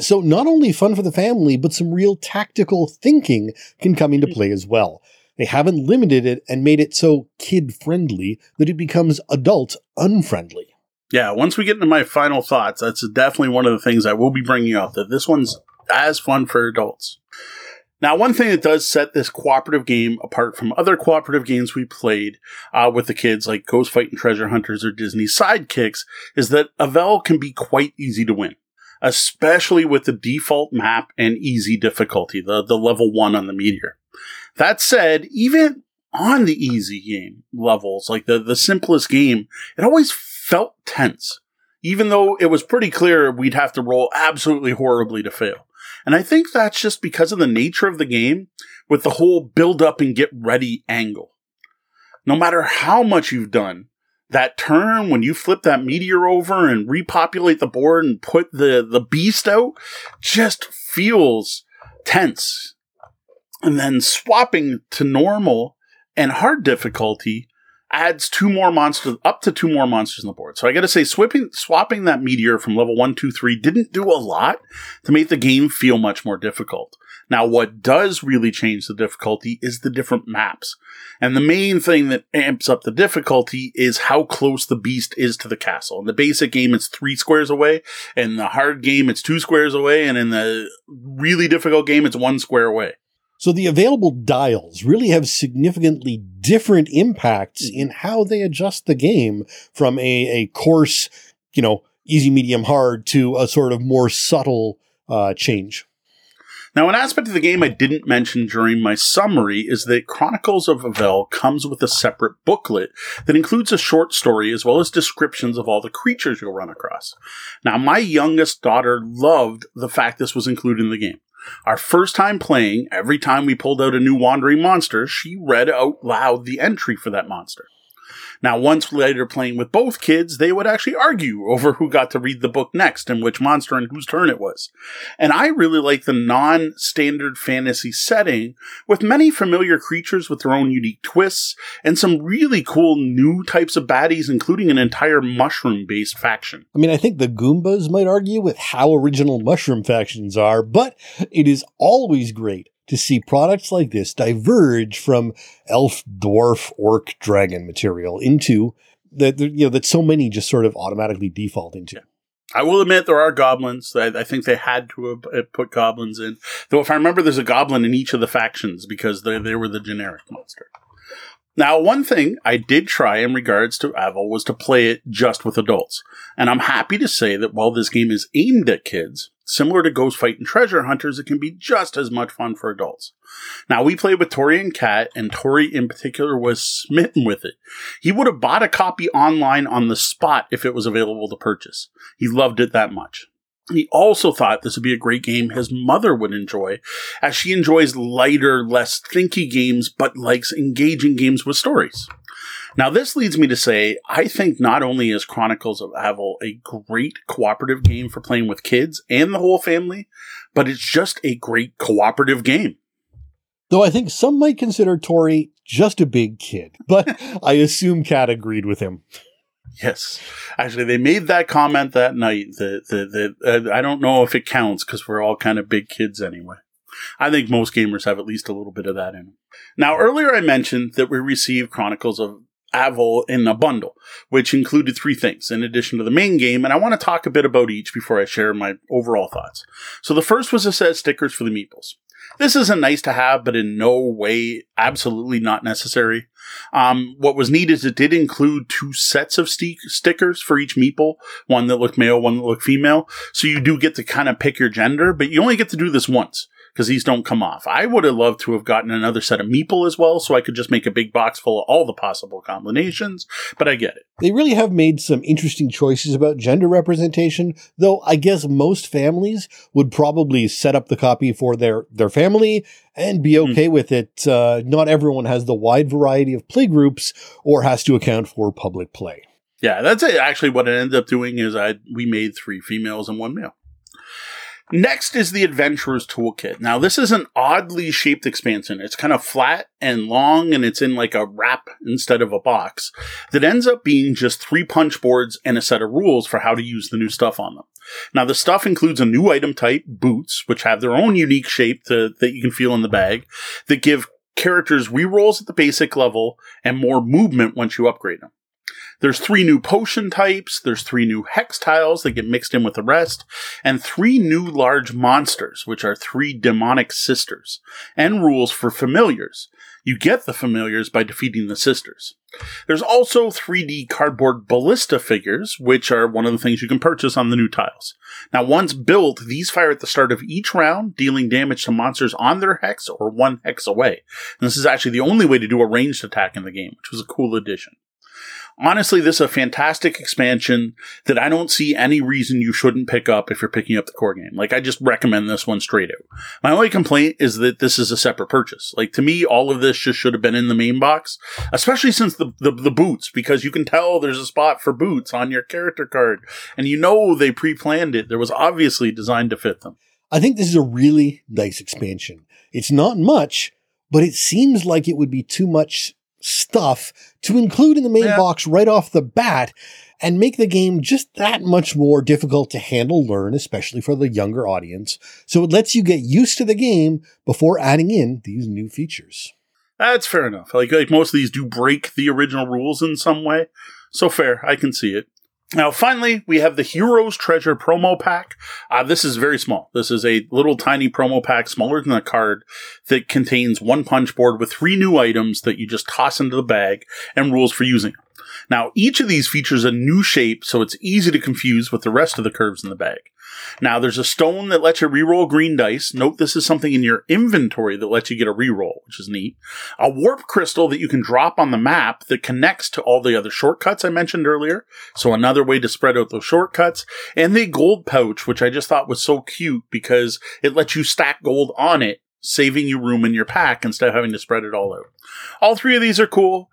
So not only fun for the family, but some real tactical thinking can come into play as well. They haven't limited it and made it so kid-friendly that it becomes adult-unfriendly. Yeah, once we get into my final thoughts, that's definitely one of the things I will be bringing up, that this one's as fun for adults. Now, one thing that does set this cooperative game apart from other cooperative games we played with the kids, like Ghost Fightin' Treasure Hunters or Disney Sidekicks, is that Avel can be quite easy to win, especially with the default map and easy difficulty, the level 1 on the meteor. That said, even on the easy game levels, like the simplest game, it always felt tense, even though it was pretty clear we'd have to roll absolutely horribly to fail. And I think that's just because of the nature of the game with the whole build up and get ready angle. No matter how much you've done, that turn when you flip that meteor over and repopulate the board and put the beast out just feels tense. And then swapping to normal and hard difficulty adds two more monsters, up to two more monsters on the board. So I got to say, swapping that meteor from level 1, 2, 3 didn't do a lot to make the game feel much more difficult. Now, what does really change the difficulty is the different maps. And the main thing that amps up the difficulty is how close the beast is to the castle. In the basic game, it's 3 squares away. In the hard game, it's 2 squares away. And in the really difficult game, it's 1 square away. So the available dials really have significantly different impacts in how they adjust the game from a coarse, you know, easy, medium, hard to a sort of more subtle change. Now, an aspect of the game I didn't mention during my summary is that Chronicles of Avel comes with a separate booklet that includes a short story as well as descriptions of all the creatures you'll run across. Now, my youngest daughter loved the fact this was included in the game. Our first time playing, every time we pulled out a new wandering monster, she read out loud the entry for that monster. Now, once later playing with both kids, they would actually argue over who got to read the book next and which monster and whose turn it was. And I really like the non-standard fantasy setting with many familiar creatures with their own unique twists and some really cool new types of baddies, including an entire mushroom-based faction. I mean, I think the Goombas might argue with how original mushroom factions are, but it is always great to see products like this diverge from elf, dwarf, orc, dragon material into that, you know, that so many just sort of automatically default into. Yeah. I will admit there are goblins. I think they had to have put goblins in. Though if I remember, there's a goblin in each of the factions because they were the generic monster. Now, one thing I did try in regards to Avel was to play it just with adults. And I'm happy to say that while this game is aimed at kids, similar to Ghost Fightin' Treasure Hunters, it can be just as much fun for adults. Now, we played with Tori and Kat, and Tori in particular was smitten with it. He would have bought a copy online on the spot if it was available to purchase. He loved it that much. He also thought this would be a great game his mother would enjoy, as she enjoys lighter, less thinky games, but likes engaging games with stories. Now, this leads me to say, I think not only is Chronicles of Avel a great cooperative game for playing with kids and the whole family, but it's just a great cooperative game. Though I think some might consider Tori just a big kid, but I assume Kat agreed with him. Yes. Actually, they made that comment that night. I don't know if it counts because we're all kind of big kids anyway. I think most gamers have at least a little bit of that in them. Now, earlier I mentioned that we received Chronicles of Avel in a bundle, which included 3 things in addition to the main game, and I want to talk a bit about each before I share my overall thoughts. So the first was a set of stickers for the meeples. This is a nice to have, but in no way, absolutely not necessary. What was neat is it did include 2 sets of stickers for each meeple, one that looked male, one that looked female. So you do get to kind of pick your gender, but you only get to do this once because these don't come off. I would have loved to have gotten another set of meeple as well, so I could just make a big box full of all the possible combinations, but I get it. They really have made some interesting choices about gender representation, though I guess most families would probably set up the copy for their family and be okay with it. Not everyone has the wide variety of play groups or has to account for public play. Yeah, that's it. Actually what I ended up doing is we made 3 females and 1 male. Next is the Adventurer's Toolkit. Now, this is an oddly shaped expansion. It's kind of flat and long, and it's in like a wrap instead of a box that ends up being just 3 punch boards and a set of rules for how to use the new stuff on them. Now, the stuff includes a new item type, boots, which have their own unique shape that you can feel in the bag, that give characters rerolls at the basic level and more movement once you upgrade them. There's 3 new potion types, there's 3 new hex tiles that get mixed in with the rest, and 3 new large monsters, which are 3 demonic sisters, and rules for familiars. You get the familiars by defeating the sisters. There's also 3D cardboard ballista figures, which are one of the things you can purchase on the new tiles. Now, once built, these fire at the start of each round, dealing damage to monsters on their hex or 1 hex away. And this is actually the only way to do a ranged attack in the game, which was a cool addition. Honestly, this is a fantastic expansion that I don't see any reason you shouldn't pick up if you're picking up the core game. Like, I just recommend this one straight out. My only complaint is that this is a separate purchase. Like, to me, all of this just should have been in the main box, especially since the boots, because you can tell there's a spot for boots on your character card, and you know they pre-planned it. There was obviously designed to fit them. I think this is a really nice expansion. It's not much, but it seems like it would be too much stuff to include in the main box right off the bat and make the game just that much more difficult to handle, learn, especially for the younger audience. So it lets you get used to the game before adding in these new features. That's fair enough. Like most of these do break the original rules in some way. So fair. I can see it. Now, finally, we have the Hero's Treasure promo pack. This is very small. This is a little tiny promo pack, smaller than a card, that contains 1 punch board with 3 new items that you just toss into the bag and rules for using them. Now, each of these features a new shape, so it's easy to confuse with the rest of the curves in the bag. Now, there's a stone that lets you reroll green dice. Note this is something in your inventory that lets you get a reroll, which is neat. A warp crystal that you can drop on the map that connects to all the other shortcuts I mentioned earlier. So another way to spread out those shortcuts. And the gold pouch, which I just thought was so cute because it lets you stack gold on it, saving you room in your pack instead of having to spread it all out. All 3 of these are cool.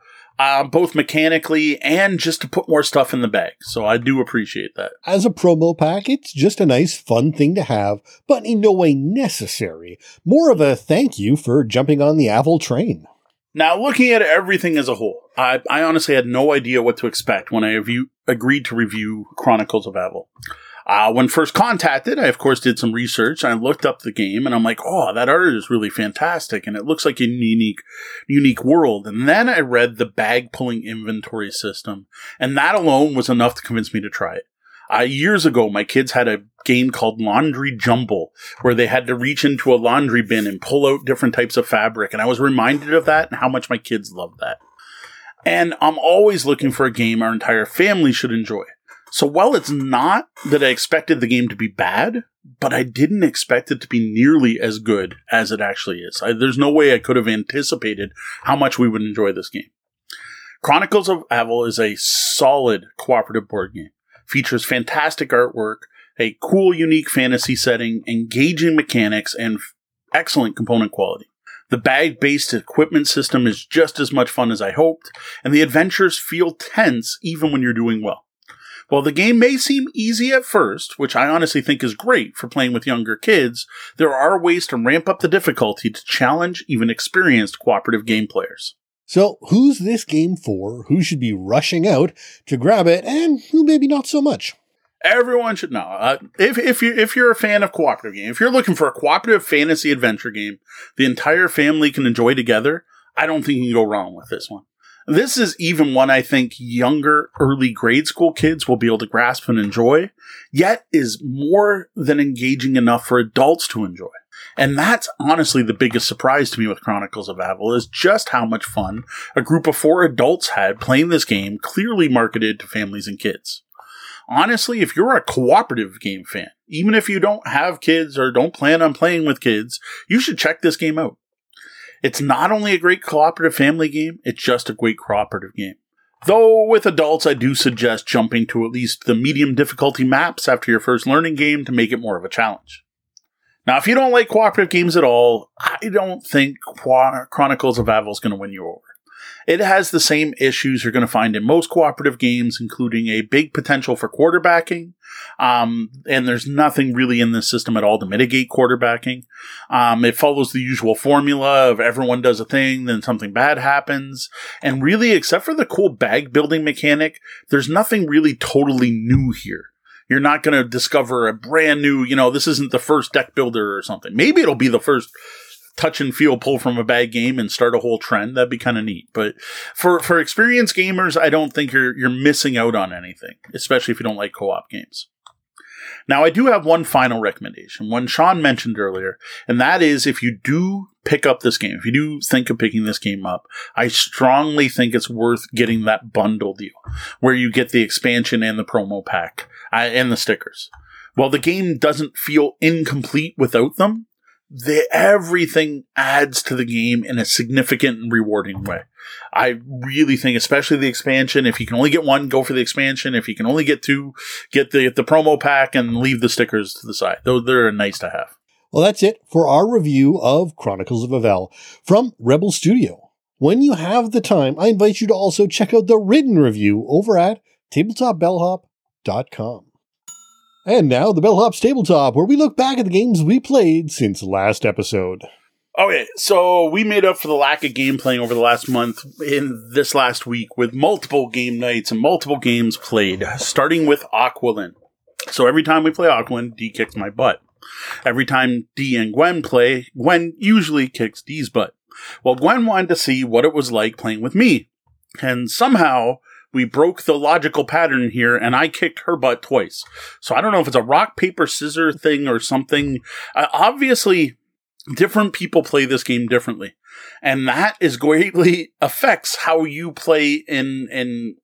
Both mechanically and just to put more stuff in the bag. So I do appreciate that. As a promo pack, it's just a nice, fun thing to have, but in no way necessary. More of a thank you for jumping on the Avel train. Now, looking at everything as a whole, I honestly had no idea what to expect when I agreed to review Chronicles of Avel. When first contacted, I, of course, did some research. I looked up the game, and I'm like, oh, that art is really fantastic, and it looks like a unique world. And then I read the bag-pulling inventory system, and that alone was enough to convince me to try it. Years ago, my kids had a game called Laundry Jumble, where they had to reach into a laundry bin and pull out different types of fabric, and I was reminded of that and how much my kids loved that. And I'm always looking for a game our entire family should enjoy. So while it's not that I expected the game to be bad, but I didn't expect it to be nearly as good as it actually is. There's no way I could have anticipated how much we would enjoy this game. Chronicles of Avel is a solid cooperative board game. Features fantastic artwork, a cool, unique fantasy setting, engaging mechanics, and excellent component quality. The bag-based equipment system is just as much fun as I hoped, and the adventures feel tense even when you're doing well. While the game may seem easy at first, which I honestly think is great for playing with younger kids, there are ways to ramp up the difficulty to challenge even experienced cooperative game players. So, who's this game for? Who should be rushing out to grab it, and who maybe not so much? Everyone should know. If you're a fan of cooperative game, if you're looking for a cooperative fantasy adventure game the entire family can enjoy together, I don't think you can go wrong with this one. This is even one I think younger, early grade school kids will be able to grasp and enjoy, yet is more than engaging enough for adults to enjoy. And that's honestly the biggest surprise to me with Chronicles of Avel is just how much fun a group of 4 adults had playing this game, clearly marketed to families and kids. Honestly, if you're a cooperative game fan, even if you don't have kids or don't plan on playing with kids, you should check this game out. It's not only a great cooperative family game, it's just a great cooperative game. Though with adults, I do suggest jumping to at least the medium difficulty maps after your first learning game to make it more of a challenge. Now, if you don't like cooperative games at all, I don't think Chronicles of Avel is going to win you over. It has the same issues you're going to find in most cooperative games, including a big potential for quarterbacking. And there's nothing really in this system at all to mitigate quarterbacking. It follows the usual formula of everyone does a thing, then something bad happens. And really, except for the cool bag building mechanic, there's nothing really totally new here. You're not going to discover a brand new, this isn't the first deck builder or something. Maybe it'll be the first touch and feel pull from a bad game and start a whole trend. That'd be kind of neat. But for experienced gamers, I don't think you're missing out on anything, especially if you don't like co-op games. Now, I do have one final recommendation, one Sean mentioned earlier, and that is if you do pick up this game, if you do think of picking this game up, I strongly think it's worth getting that bundle deal where you get the expansion and the promo pack and the stickers. While the game doesn't feel incomplete without them, everything adds to the game in a significant and rewarding way. I really think, especially the expansion, if you can only get one, go for the expansion. If you can only get two, get the promo pack and leave the stickers to the side. They're nice to have. Well, that's it for our review of Chronicles of Avel from Rebel Studio. When you have the time, I invite you to also check out the written review over at tabletopbellhop.com. And now, the Bellhop's Tabletop, where we look back at the games we played since last episode. Okay, so we made up for the lack of game playing over the last month in this last week with multiple game nights and multiple games played, starting with Aqualin. So every time we play Aqualin, D kicks my butt. Every time D and Gwen play, Gwen usually kicks D's butt. Well, Gwen wanted to see what it was like playing with me, and somehow we broke the logical pattern here, and I kicked her butt twice. So I don't know if it's a rock, paper, scissor thing or something. Obviously, different people play this game differently. And that is greatly affects how you play in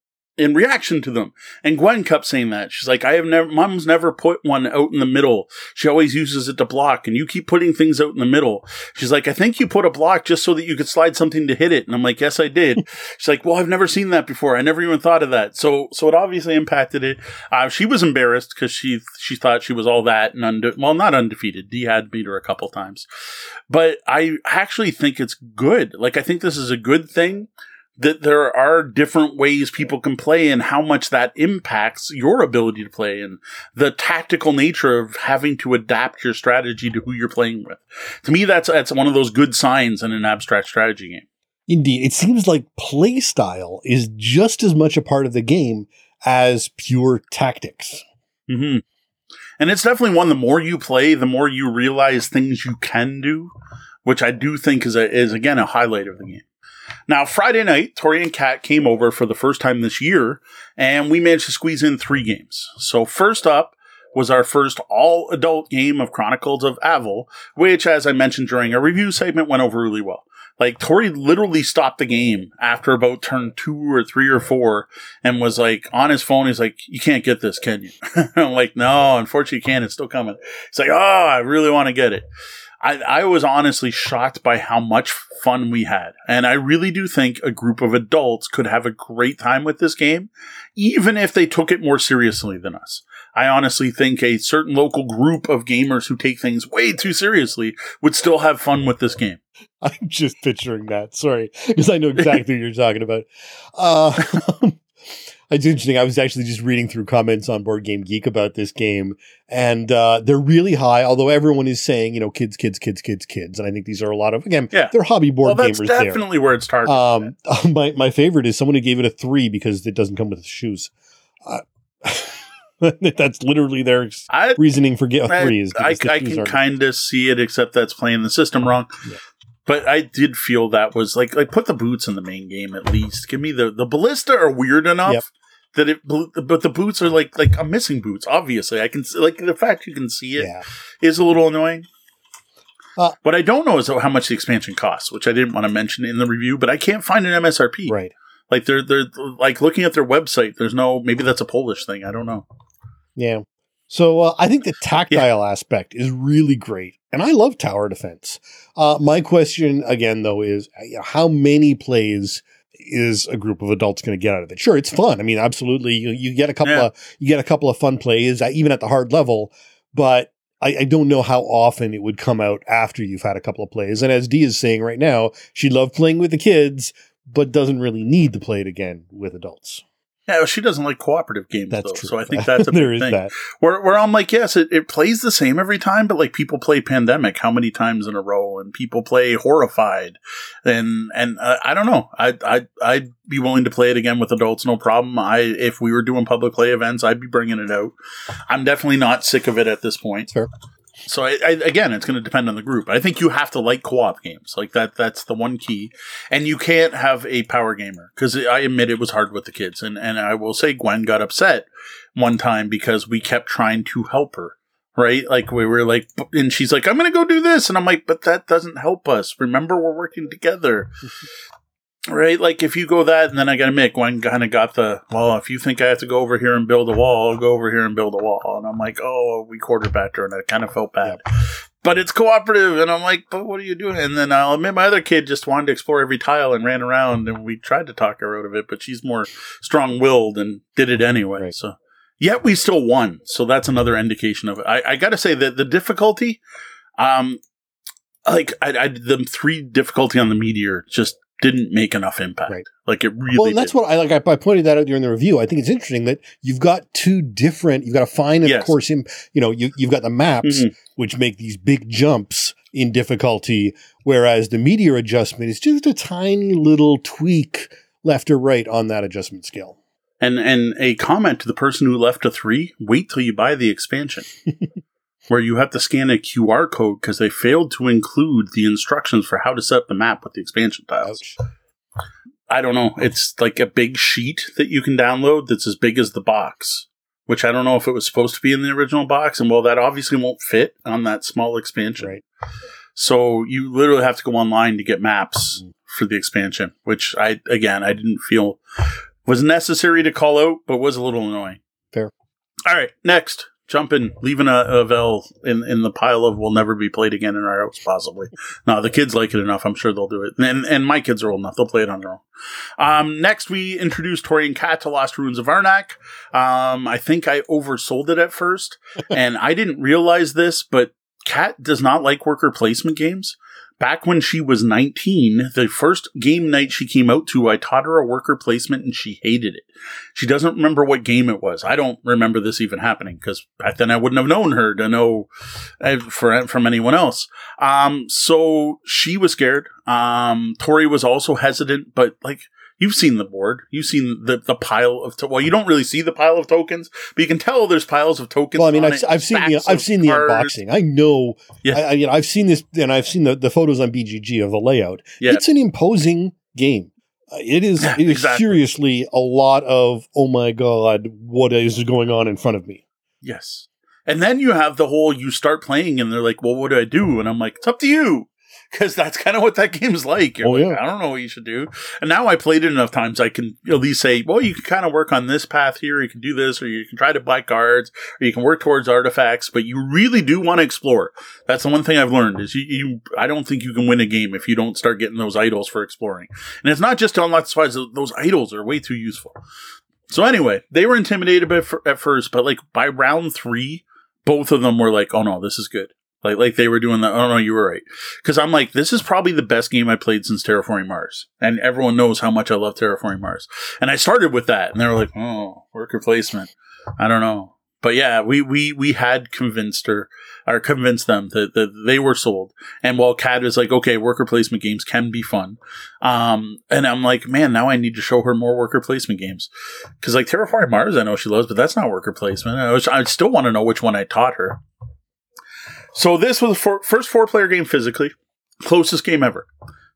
reaction to them. And Gwen kept saying that. She's like, Mom's never put one out in the middle. She always uses it to block, and you keep putting things out in the middle. She's like, I think you put a block just so that you could slide something to hit it. And I'm like, yes, I did. She's like, well, I've never seen that before. I never even thought of that. So it obviously impacted it. She was embarrassed because she thought she was all that and not undefeated. D had beat her a couple times, but I actually think it's good. Like, I think this is a good thing, that there are different ways people can play and how much that impacts your ability to play and the tactical nature of having to adapt your strategy to who you're playing with. To me, that's one of those good signs in an abstract strategy game. Indeed. It seems like play style is just as much a part of the game as pure tactics. Mm-hmm. And it's definitely one, the more you play, the more you realize things you can do, which I do think is again, a highlight of the game. Now, Friday night, Tori and Kat came over for the first time this year, and we managed to squeeze in three games. So first up was our first all-adult game of Chronicles of Avel, which, as I mentioned during our review segment, went over really well. Like, Tori literally stopped the game after about turn 2 or 3 or 4 and was like, on his phone, he's like, you can't get this, can you? I'm like, no, unfortunately you can't. It's still coming. He's like, oh, I really want to get it. I was honestly shocked by how much fun we had. And I really do think a group of adults could have a great time with this game, even if they took it more seriously than us. I honestly think a certain local group of gamers who take things way too seriously would still have fun with this game. I'm just picturing that. Sorry, because I know exactly what you're talking about. It's interesting. I was actually just reading through comments on BoardGameGeek about this game, and they're really high, although everyone is saying, you know, kids, kids, kids, kids, kids. And I think these are a lot of, again, they're hobby board gamers there. That's definitely where it's targeted. My favorite is someone who gave it a 3 because it doesn't come with shoes. That's literally their reasoning for getting a 3. I can kind of see it, except that's playing the system wrong. Yeah. But I did feel that was like put the boots in the main game at least. Give me the ballista are weird enough. Yep. But the boots are like I'm missing boots. Obviously, I can like the fact you can see it is a little annoying. What I don't know is how much the expansion costs, which I didn't want to mention in the review. But I can't find an MSRP. Right? Like they're like looking at their website. There's no. Maybe that's a Polish thing. I don't know. Yeah. So I think the tactile aspect is really great, and I love tower defense. My question again, though, is how many plays is a group of adults going to get out of it? Sure, it's fun. I mean, absolutely, you get a couple of fun plays even at the hard level, but I don't know how often it would come out after you've had a couple of plays. And as Dee is saying right now, she loved playing with the kids, but doesn't really need to play it again with adults. Yeah, she doesn't like cooperative games, that's though, true. So I think that's a big thing. That. Where I'm like, yes, it plays the same every time, but like people play Pandemic how many times in a row, and people play Horrified, and I don't know. I'd be willing to play it again with adults, no problem. If we were doing public play events, I'd be bringing it out. I'm definitely not sick of it at this point. Sure. So again, it's going to depend on the group. I think you have to like co-op games like that. That's the one key. And you can't have a power gamer, because I admit it was hard with the kids. And I will say Gwen got upset one time because we kept trying to help her. Right? Like we were like, and she's like, I'm going to go do this. And I'm like, but that doesn't help us. Remember, we're working together. Right? Like if you go that, and then I got to make one kind of got the, well, if you think I have to go over here and build a wall, I'll go over here and build a wall. And I'm like, oh, we quarterbacked her, and I kind of felt bad. Yep. But it's cooperative. And I'm like, but what are you doing? And then I'll admit my other kid just wanted to explore every tile and ran around, and we tried to talk her out of it, but she's more strong-willed and did it anyway. Right. So yet we still won. So that's another indication of it. I got to say that the difficulty, like I the three difficulty on the meteor just didn't make enough impact. Right. Like it really Well, and that's didn't. What I like. I pointed that out during the review. I think it's interesting that you've got two different, you've got to find, and of course, you know, you've got the maps, mm-hmm. which make these big jumps in difficulty. Whereas the meteor adjustment is just a tiny little tweak left or right on that adjustment scale. And a comment to the person who left a 3, wait till you buy the expansion. Where you have to scan a QR code because they failed to include the instructions for how to set up the map with the expansion tiles. Ouch. I don't know. It's like a big sheet that you can download that's as big as the box, which I don't know if it was supposed to be in the original box. And well, that obviously won't fit on that small expansion. Right. So you literally have to go online to get maps for the expansion, which I didn't feel was necessary to call out, but was a little annoying. Fair. All right. Next. Jumping, leaving Avel in the pile of will never be played again in our house, possibly. No, the kids like it enough. I'm sure they'll do it. And my kids are old enough. They'll play it on their own. Next, we introduced Tori and Kat to Lost Ruins of Arnak. I think I oversold it at first, and I didn't realize this, but Kat does not like worker placement games. Back when she was 19, the first game night she came out to, I taught her a worker placement and she hated it. She doesn't remember what game it was. I don't remember this even happening because back then I wouldn't have known her to know from anyone else. So she was scared. Tori was also hesitant, but like you've seen the board. You've seen the pile of well, you don't really see the pile of tokens, but you can tell there's piles of tokens. Well, I mean, I've seen the unboxing. I know. Yeah. I've seen this, and I've seen the photos on BGG of the layout. Yeah. It's an imposing game. It is exactly. Seriously a lot of, oh my God, what is going on in front of me? Yes. And then you have the whole, you start playing and they're like, well, what do I do? And I'm like, it's up to you. Because that's kind of what that game's like. I don't know what you should do. And now I played it enough times I can at least say, well, you can kind of work on this path here. You can do this, or you can try to buy cards, or you can work towards artifacts. But you really do want to explore. That's the one thing I've learned is you I don't think you can win a game if you don't start getting those idols for exploring. And it's not just to unlock the spies. Those idols are way too useful. So anyway, they were intimidated at first. But like by round 3, both of them were like, oh, no, this is good. Like they were doing that. Oh, no, you were right. Because I'm like, this is probably the best game I played since Terraforming Mars. And everyone knows how much I love Terraforming Mars. And I started with that. And they were like, oh, worker placement. I don't know. But yeah, we had convinced them that they were sold. And while Kat is like, okay, worker placement games can be fun. And I'm like, man, now I need to show her more worker placement games. Because like Terraforming Mars, I know she loves, but that's not worker placement. I still want to know which one I taught her. So this was the first 4-player game physically, closest game ever,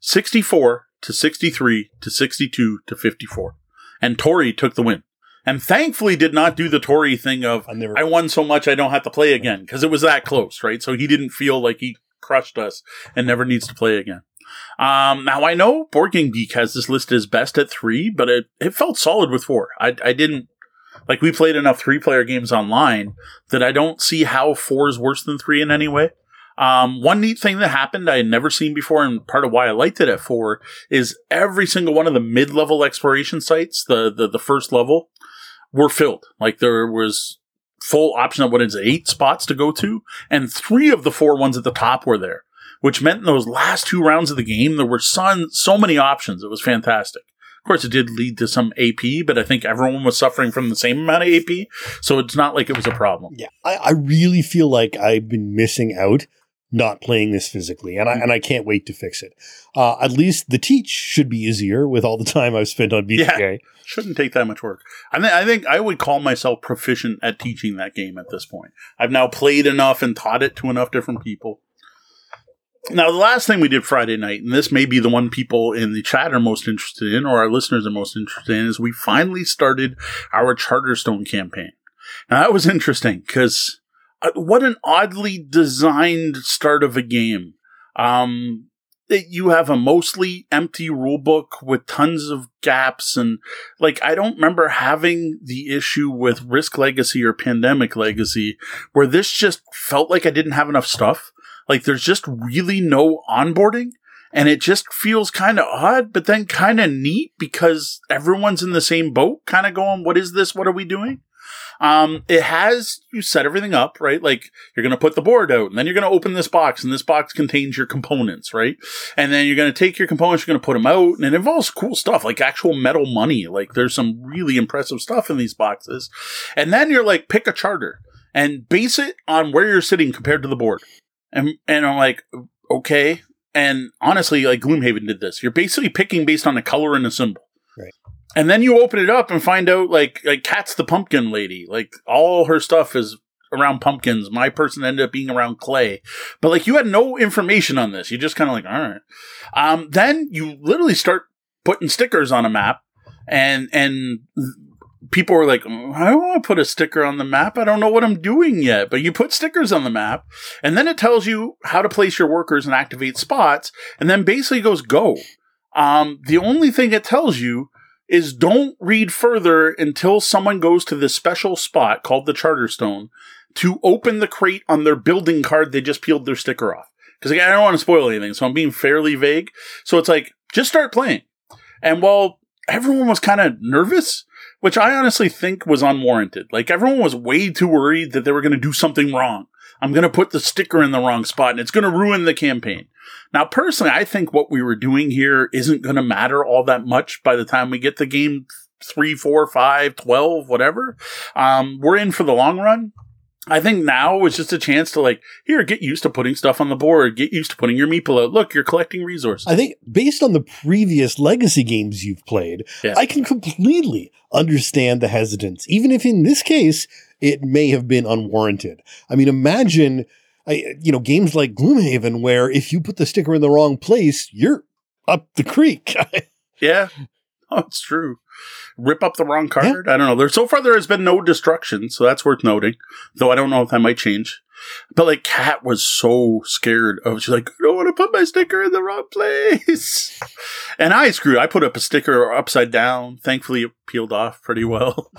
64 to 63 to 62 to 54. And Tori took the win. And thankfully did not do the Tori thing of, I won so much I don't have to play again, because it was that close, right? So he didn't feel like he crushed us and never needs to play again. Now I know BoardGameGeek has this listed as best at 3, but it felt solid with 4. I didn't. Like, we played enough 3-player games online that I don't see how 4 is worse than 3 in any way. One neat thing that happened I had never seen before, and part of why I liked it at 4, is every single one of the mid-level exploration sites, the first level, were filled. Like, there was full option of 8 spots to go to, and 3 of the 4 ones at the top were there, which meant in those last 2 rounds of the game, there were so many options. It was fantastic. Of course, it did lead to some AP, but I think everyone was suffering from the same amount of AP, so it's not like it was a problem. Yeah, I really feel like I've been missing out not playing this physically, and I can't wait to fix it. At least the teach should be easier with all the time I've spent on BGA. Yeah, shouldn't take that much work. I think I would call myself proficient at teaching that game at this point. I've now played enough and taught it to enough different people. Now, the last thing we did Friday night, and this may be the one people in the chat are most interested in, or our listeners are most interested in, is we finally started our Charterstone campaign. Now, that was interesting because what an oddly designed start of a game. You have a mostly empty rule book with tons of gaps. And like, I don't remember having the issue with Risk Legacy or Pandemic Legacy where this just felt like I didn't have enough stuff. Like, there's just really no onboarding, and it just feels kind of odd, but then kind of neat because everyone's in the same boat, kind of going, what is this? What are we doing? It has, you set everything up, right? Like, you're going to put the board out, and then you're going to open this box, and this box contains your components, right? And then you're going to take your components, you're going to put them out, and it involves cool stuff, like actual metal money. Like, there's some really impressive stuff in these boxes. And then you're like, pick a charter and base it on where you're sitting compared to the board. And I'm like, okay. And honestly, like, Gloomhaven did this. You're basically picking based on a color and a symbol. Right. And then you open it up and find out, like Kat's the pumpkin lady. Like, all her stuff is around pumpkins. My person ended up being around clay. But, like, you had no information on this. You just kind of like, all right. Then you literally start putting stickers on a map. And people were like, I don't want to put a sticker on the map. I don't know what I'm doing yet. But you put stickers on the map, and then it tells you how to place your workers and activate spots, and then basically goes go. The only thing it tells you is don't read further until someone goes to this special spot called the Charterstone to open the crate on their building card they just peeled their sticker off. Because, again, I don't want to spoil anything, so I'm being fairly vague. So it's like, just start playing. And while everyone was kind of nervous, which I honestly think was unwarranted. Like, everyone was way too worried that they were going to do something wrong. I'm going to put the sticker in the wrong spot, and it's going to ruin the campaign. Now, personally, I think what we were doing here isn't going to matter all that much by the time we get to game 3, 4, 5, 12, whatever. We're in for the long run. I think now it's just a chance to, like, here, get used to putting stuff on the board. Get used to putting your meeple out. Look, you're collecting resources. I think based on the previous Legacy games you've played, yeah. I can completely understand the hesitance, even if in this case it may have been unwarranted. I mean, imagine, games like Gloomhaven where if you put the sticker in the wrong place, you're up the creek. Yeah, oh, it's true. Rip up the wrong card? Yeah. I don't know. So far, there has been no destruction, so that's worth noting. Though I don't know if that might change. But, like, Kat was so scared of it. She's like, I don't want to put my sticker in the wrong place. And I screwed. I put up a sticker upside down. Thankfully, it peeled off pretty well.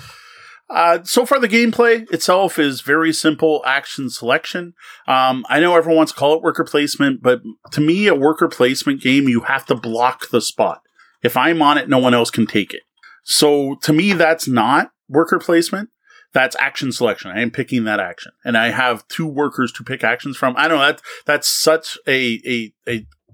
So far, the gameplay itself is very simple action selection. I know everyone wants to call it worker placement, but to me, a worker placement game, you have to block the spot. If I'm on it, no one else can take it. So to me, that's not worker placement. That's action selection. I am picking that action. And I have 2 workers to pick actions from. I know that's such a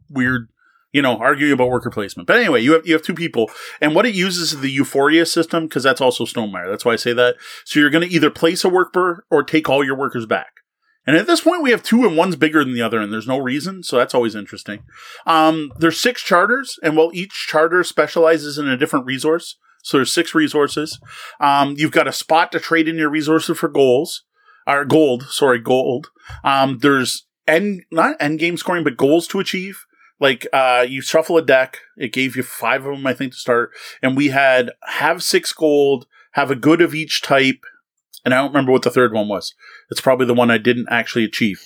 weird, arguing about worker placement. But anyway, you have 2 people. And what it uses is the Euphoria system, because that's also Stonemaier. That's why I say that. So you're going to either place a worker or take all your workers back. And at this point, we have 2 and one's bigger than the other, and there's no reason, so that's always interesting. There's 6 charters, and while each charter specializes in a different resource, so there's 6 resources. You've got a spot to trade in your resources for gold. There's not end game scoring, but goals to achieve. Like, you shuffle a deck. It gave you 5 of them, I think, to start. And we had have 6 gold, have a good of each type. And I don't remember what the third one was. It's probably the one I didn't actually achieve.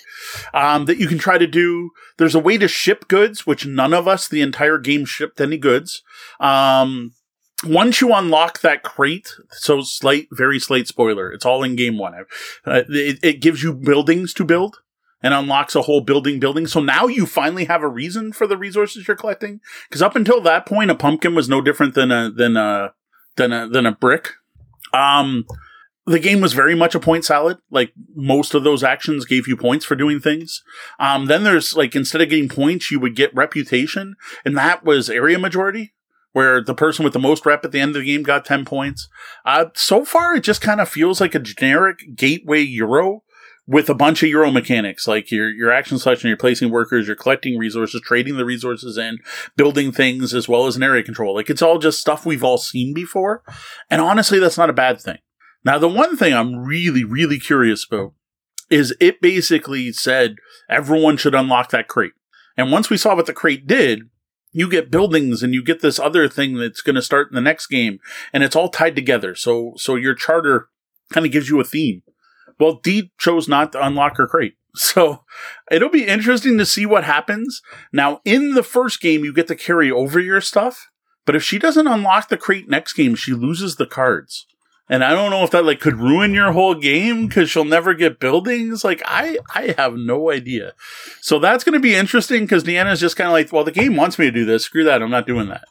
That you can try to do. There's a way to ship goods, which none of us the entire game shipped any goods. Once you unlock that crate, so very slight spoiler. It's all in game 1. It gives you buildings to build and unlocks a whole building. So now you finally have a reason for the resources you're collecting. Because up until that point, a pumpkin was no different than a brick. The game was very much a point salad. Like, most of those actions gave you points for doing things. Then there's, like, instead of getting points, you would get reputation. And that was area majority, where the person with the most rep at the end of the game got 10 points. So far, it just kind of feels like a generic Gateway Euro, with a bunch of your own mechanics, like your action selection, you're placing workers, you're collecting resources, trading the resources in, building things, as well as an area control. Like, it's all just stuff we've all seen before. And honestly, that's not a bad thing. Now, the one thing I'm really, really curious about is it basically said everyone should unlock that crate. And once we saw what the crate did, you get buildings and you get this other thing that's going to start in the next game. And it's all tied together. So your charter kind of gives you a theme. Well, Dee chose not to unlock her crate. So it'll be interesting to see what happens. Now, in the first game, you get to carry over your stuff. But if she doesn't unlock the crate next game, she loses the cards. And I don't know if that could ruin your whole game because she'll never get buildings. I have no idea. So that's going to be interesting because Deanna's just kind of well, the game wants me to do this. Screw that. I'm not doing that.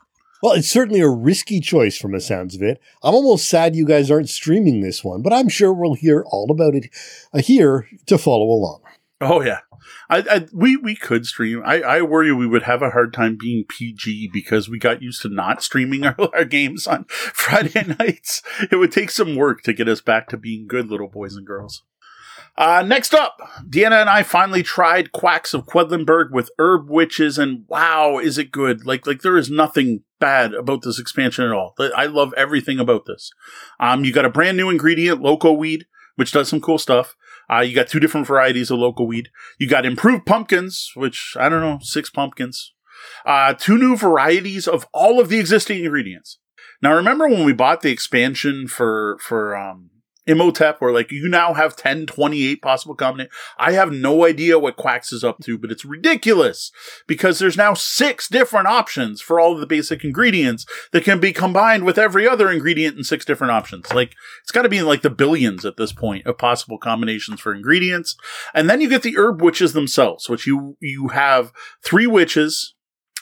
Well, it's certainly a risky choice from the sounds of it. I'm almost sad you guys aren't streaming this one, but I'm sure we'll hear all about it here to follow along. Oh, yeah. We could stream. I worry we would have a hard time being PG because we got used to not streaming our games on Friday nights. It would take some work to get us back to being good little boys and girls. Next up, Deanna and I finally tried Quacks of Quedlinburg with Herb Witches, and wow, is it good. There is nothing bad about this expansion at all. I love everything about this. You got a brand new ingredient, loco weed, which does some cool stuff. You got two different varieties of local weed. You got improved pumpkins, which, 6 pumpkins. 2 new varieties of all of the existing ingredients. Now, remember when we bought the expansion for Imhotep, where you now have 10, 28 possible combinations? I have no idea what Quacks is up to, but it's ridiculous because there's now 6 different options for all of the basic ingredients that can be combined with every other ingredient in 6 different options. It's got to be in the billions at this point of possible combinations for ingredients. And then you get the herb witches themselves, which you have 3 witches.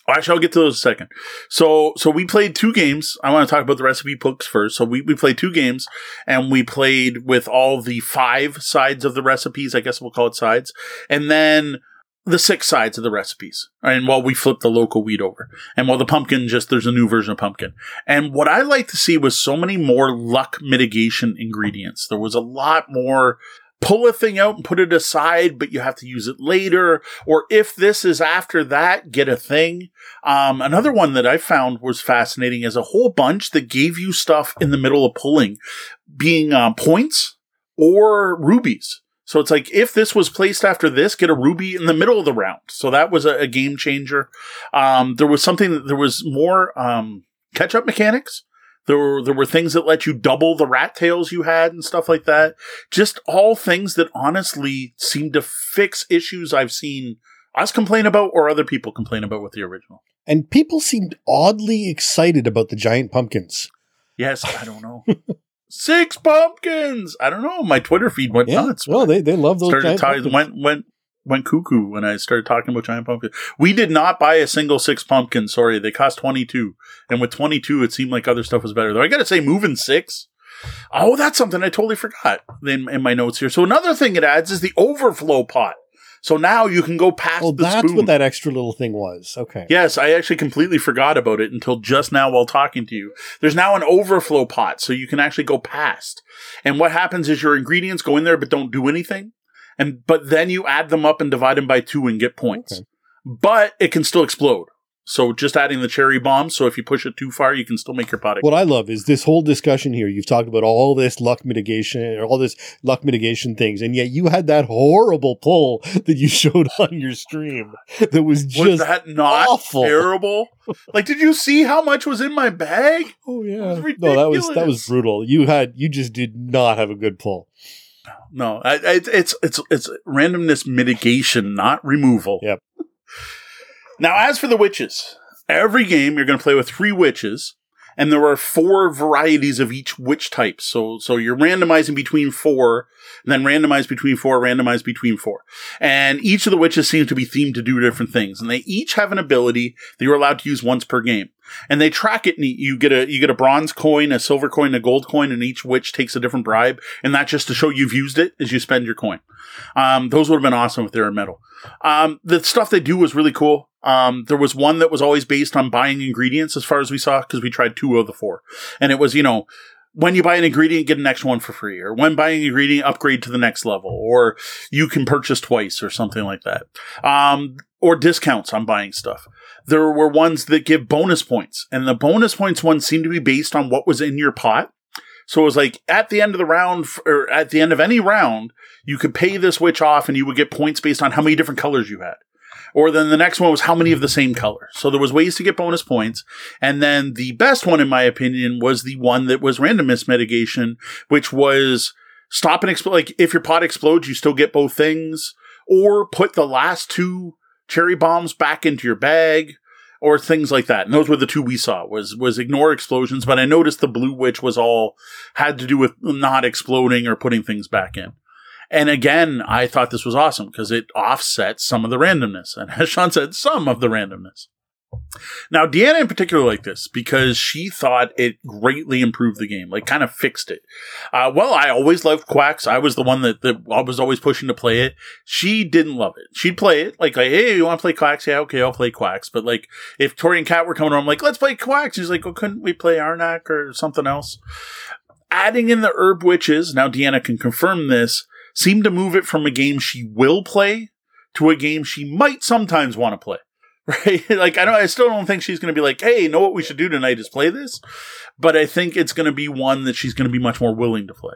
Actually, I'll get to those in a second. So we played 2 games. I want to talk about the recipe books first. So we played 2 games, and we played with all the 5 sides of the recipes. I guess we'll call it sides. And then the 6 sides of the recipes. And while we flipped the local wheat over. And while the pumpkin, there's a new version of pumpkin. And what I like to see was so many more luck mitigation ingredients. There was a lot more... pull a thing out and put it aside, but you have to use it later. Or if this is after that, get a thing. Another one that I found was fascinating is a whole bunch that gave you stuff in the middle of pulling, being points or rubies. So it's if this was placed after this, get a ruby in the middle of the round. So that was a game changer. There was more catch-up mechanics. There were things that let you double the rat tails you had and stuff like that. Just all things that honestly seem to fix issues I've seen us complain about or other people complain about with the original. And people seemed oddly excited about the giant pumpkins. Yes, I don't know. 6 pumpkins! I don't know. My Twitter feed went nuts. Well, they love those giant pumpkins. Went cuckoo when I started talking about giant pumpkins. We did not buy a single 6 pumpkin. Sorry, they cost 22, and with 22, it seemed like other stuff was better. Though I gotta say, moving 6. Oh, that's something I totally forgot in my notes here. So another thing it adds is the overflow pot. So now you can go past the spoon. Well, that's what that extra little thing was. Okay. Yes, I actually completely forgot about it until just now while talking to you. There's now an overflow pot, so you can actually go past. And what happens is your ingredients go in there but don't do anything. But then you add them up and divide them by 2 and get points. Okay. But it can still explode. So just adding the cherry bomb. So if you push it too far, you can still make your pot explode. What I love is this whole discussion here. You've talked about all this luck mitigation things. And yet you had that horrible pull that you showed on your stream. That was just awful. Was that not awful. Terrible? Did you see how much was in my bag? Oh, yeah. It was ridiculous. No, that was brutal. You just did not have a good pull. No, it's randomness mitigation, not removal. Yep. Now, as for the witches, every game you're going to play with 3 witches, and there are 4 varieties of each witch type. So you're randomizing between 4, and then randomize between 4, randomize between 4. And each of the witches seems to be themed to do different things, and they each have an ability that you're allowed to use once per game. And they track it, and you get a bronze coin, a silver coin, a gold coin, and each witch takes a different bribe, and that's just to show you've used it as you spend your coin. Those would have been awesome if they were metal. The stuff they do was really cool. There was one that was always based on buying ingredients as far as we saw, because we tried 2 of the 4. And it was, when you buy an ingredient, get an extra one for free, or when buying an ingredient, upgrade to the next level, or you can purchase twice or something like that. Or discounts on buying stuff. There were ones that give bonus points, and the bonus points one seemed to be based on what was in your pot. So it was like at the end of the round, or at the end of any round, you could pay this witch off and you would get points based on how many different colors you had. Or then the next one was how many of the same color. So there was ways to get bonus points. And then the best one, in my opinion, was the one that was randomness mitigation, which was stop and explode. Like if your pot explodes, you still get both things, or put the last two cherry bombs back into your bag, or things like that. And those were the two we saw, was ignore explosions. But I noticed the blue witch was all had to do with not exploding or putting things back in. And again, I thought this was awesome because it offsets some of the randomness. And as Sean said, some of the randomness. Now, Deanna in particular liked this because she thought it greatly improved the game, like kind of fixed it. Well, I always loved Quacks. I was the one that I was always pushing to play it. She didn't love it. She'd play it like, hey, you want to play Quacks? Yeah, okay, I'll play Quacks. But like if Tori and Kat were coming around, I'm like, let's play Quacks. She's like, well, couldn't we play Arnak or something else? Adding in the Herb Witches, now Deanna can confirm this, seemed to move it from a game she will play to a game she might sometimes want to play. Right? Like, I still don't think she's going to be like, hey, you know what we should do tonight is play this. But I think it's going to be one that she's going to be much more willing to play.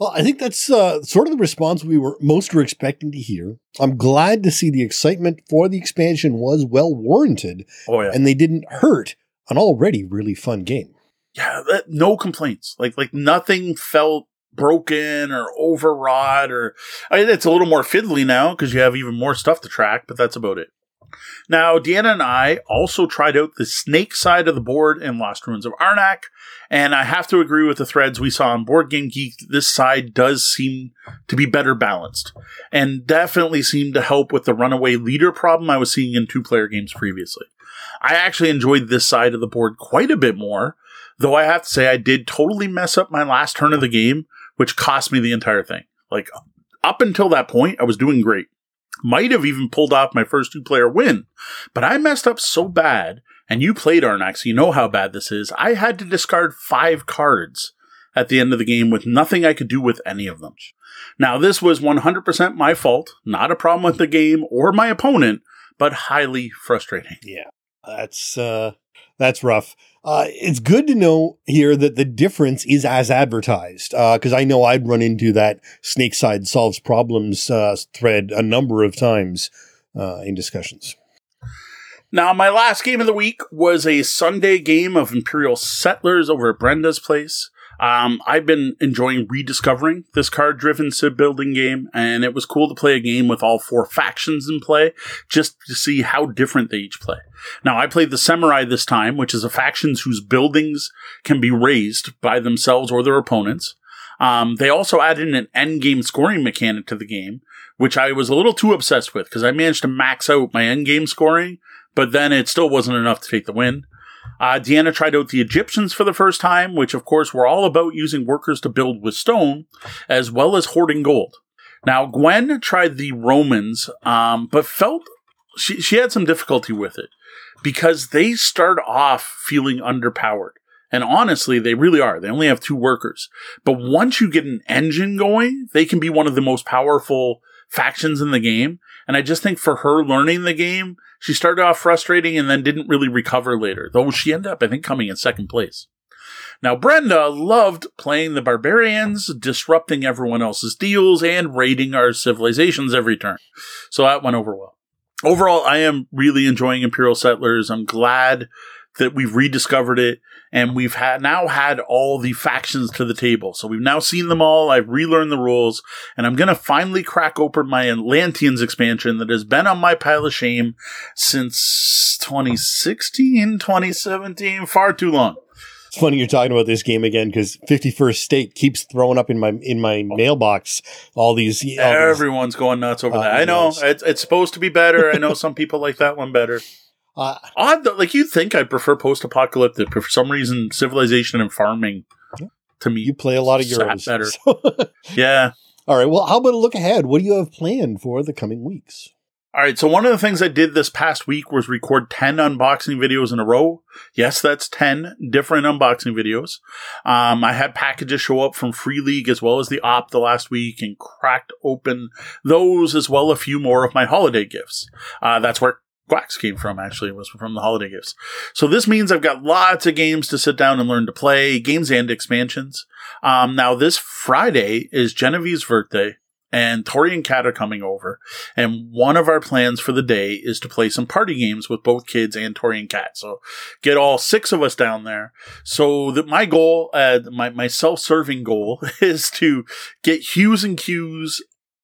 Well, I think that's sort of the response we were expecting to hear. I'm glad to see the excitement for the expansion was well warranted. Oh, yeah. And they didn't hurt an already really fun game. Yeah. No complaints. Like nothing felt broken or overwrought, or it's a little more fiddly now because you have even more stuff to track, but that's about it. Now, Deanna and I also tried out the snake side of the board in Lost Ruins of Arnak, and I have to agree with the threads we saw on BoardGameGeek. This side does seem to be better balanced and definitely seemed to help with the runaway leader problem I was seeing in two-player games previously. I actually enjoyed this side of the board quite a bit more, though I have to say I did totally mess up my last turn of the game, which cost me the entire thing. Like, up until that point, I was doing great. Might have even pulled off my first two-player win, but I messed up so bad, and you played Arnak, so you know how bad this is. I had to discard 5 cards at the end of the game with nothing I could do with any of them. Now, this was 100% my fault, not a problem with the game or my opponent, but highly frustrating. Yeah, that's rough. It's good to know here that the difference is as advertised, because I know I'd run into that snake side solves problems thread a number of times in discussions. Now, my last game of the week was a Sunday game of Imperial Settlers over at Brenda's place. I've been enjoying rediscovering this card-driven city-building game, and it was cool to play a game with all 4 factions in play, just to see how different they each play. Now, I played the Samurai this time, which is a faction whose buildings can be raised by themselves or their opponents. They also added in an endgame scoring mechanic to the game, which I was a little too obsessed with, because I managed to max out my endgame scoring, but then it still wasn't enough to take the win. Deanna tried out the Egyptians for the first time, which, of course, were all about using workers to build with stone, as well as hoarding gold. Now, Gwen tried the Romans, but felt she had some difficulty with it because they start off feeling underpowered. And honestly, they really are. They only have 2 workers. But once you get an engine going, they can be one of the most powerful factions in the game. And I just think for her learning the game, she started off frustrating and then didn't really recover later, though she ended up, I think, coming in 2nd place. Now, Brenda loved playing the barbarians, disrupting everyone else's deals, and raiding our civilizations every turn. So that went over well. Overall, I am really enjoying Imperial Settlers. I'm glad that we've rediscovered it, and we've now had all the factions to the table. So we've now seen them all, I've relearned the rules, and I'm going to finally crack open my Atlanteans expansion that has been on my pile of shame since 2016, 2017, far too long. It's funny you're talking about this game again, because 51st State keeps throwing up in my mailbox all these. Everyone's going nuts over that. I know, it's supposed to be better. I know some people like that one better. Odd though, like you'd think I'd prefer post-apocalyptic, but for some reason, civilization and farming to me. You play a lot of Euros, better. So. Yeah. All right. Well, how about a look ahead? What do you have planned for the coming weeks? All right, so one of the things I did this past week was record 10 unboxing videos in a row. Yes, that's 10 different unboxing videos. I had packages show up from Free League as well as the Op the last week and cracked open those as well a few more of my holiday gifts. That's where Quacks came from, actually. It was from the holiday gifts. So this means I've got lots of games to sit down and learn to play, games and expansions. Now, this Friday is Genevieve's birthday. And Tori and Kat are coming over, and one of our plans for the day is to play some party games with both kids and Tori and Kat. So get all six of us down there. So that my goal, my self-serving goal, is to get Hues and Cues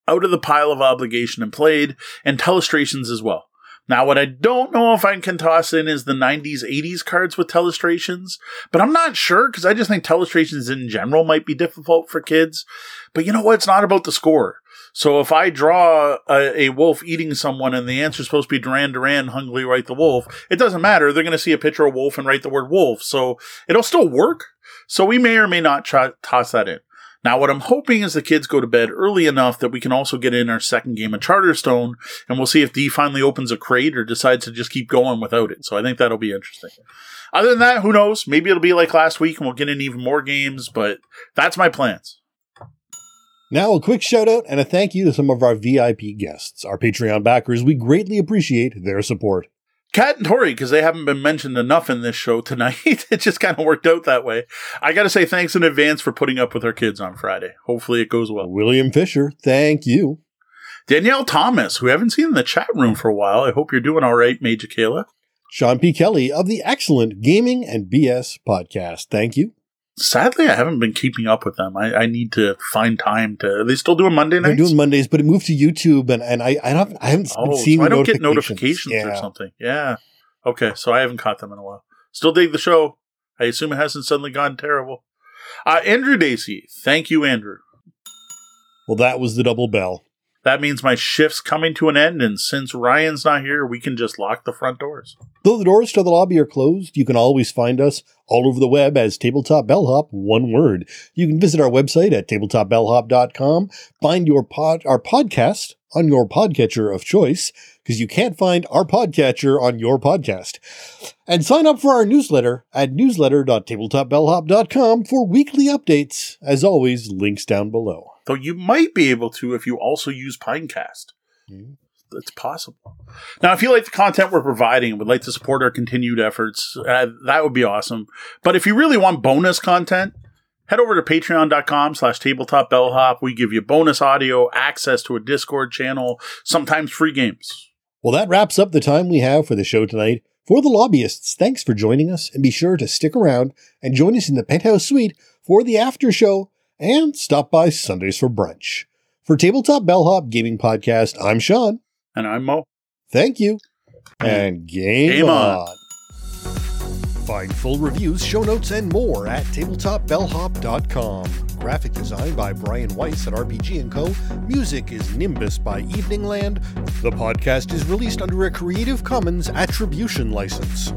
out of the pile of obligation and played, and Telestrations as well. Now, what I don't know if I can toss in is the 90s, 80s cards with Telestrations, but I'm not sure because I just think Telestrations in general might be difficult for kids. But you know what? It's not about the score. So if I draw a wolf eating someone and the answer is supposed to be Duran Duran, Hungly Write the Wolf, it doesn't matter. They're going to see a picture of a wolf and write the word wolf. So it'll still work. So we may or may not toss that in. Now, what I'm hoping is the kids go to bed early enough that we can also get in our second game of Charterstone, and we'll see if Dee finally opens a crate or decides to just keep going without it. So I think that'll be interesting. Other than that, who knows? Maybe it'll be like last week and we'll get in even more games, but that's my plans. Now, a quick shout out and a thank you to some of our VIP guests, our Patreon backers. We greatly appreciate their support. Kat and Tori, because they haven't been mentioned enough in this show tonight. It just kind of worked out that way. I got to say thanks in advance for putting up with our kids on Friday. Hopefully it goes well. William Fisher, thank you. Danielle Thomas, who we haven't seen in the chat room for a while. I hope you're doing all right, Major Kayla. Sean P. Kelly of the excellent Gaming and BS podcast. Thank you. Sadly, I haven't been keeping up with them. I need to find time to. Are they still doing Monday nights? They're doing Mondays, but it moved to YouTube, and I haven't seen. So I don't get notifications or something. Yeah. Okay, so I haven't caught them in a while. Still dig the show. I assume it hasn't suddenly gone terrible. Andrew Dacey, thank you, Andrew. Well, that was the double bell. That means my shift's coming to an end, and since Ryan's not here, we can just lock the front doors. Though the doors to the lobby are closed, you can always find us all over the web as Tabletop Bellhop, one word. You can visit our website at tabletopbellhop.com, find our podcast on your podcatcher of choice, because you can't find our podcatcher on your podcast, and sign up for our newsletter at newsletter.tabletopbellhop.com for weekly updates. As always, links down below. Though you might be able to if you also use Pinecast. It's possible. Now, if you like the content we're providing and would like to support our continued efforts, that would be awesome. But if you really want bonus content, head over to patreon.com/tabletopbellhop. We give you bonus audio, access to a Discord channel, sometimes free games. Well, that wraps up the time we have for the show tonight. For the lobbyists, thanks for joining us, and be sure to stick around and join us in the penthouse suite for the after show, and stop by Sundays for brunch. For Tabletop Bellhop Gaming Podcast, I'm Sean. And I'm Mo. Thank you. And game on. Find full reviews, show notes, and more at tabletopbellhop.com. Graphic design by Brian Weiss at RPG & Co. Music is Nimbus by Eveningland. The podcast is released under a Creative Commons Attribution license.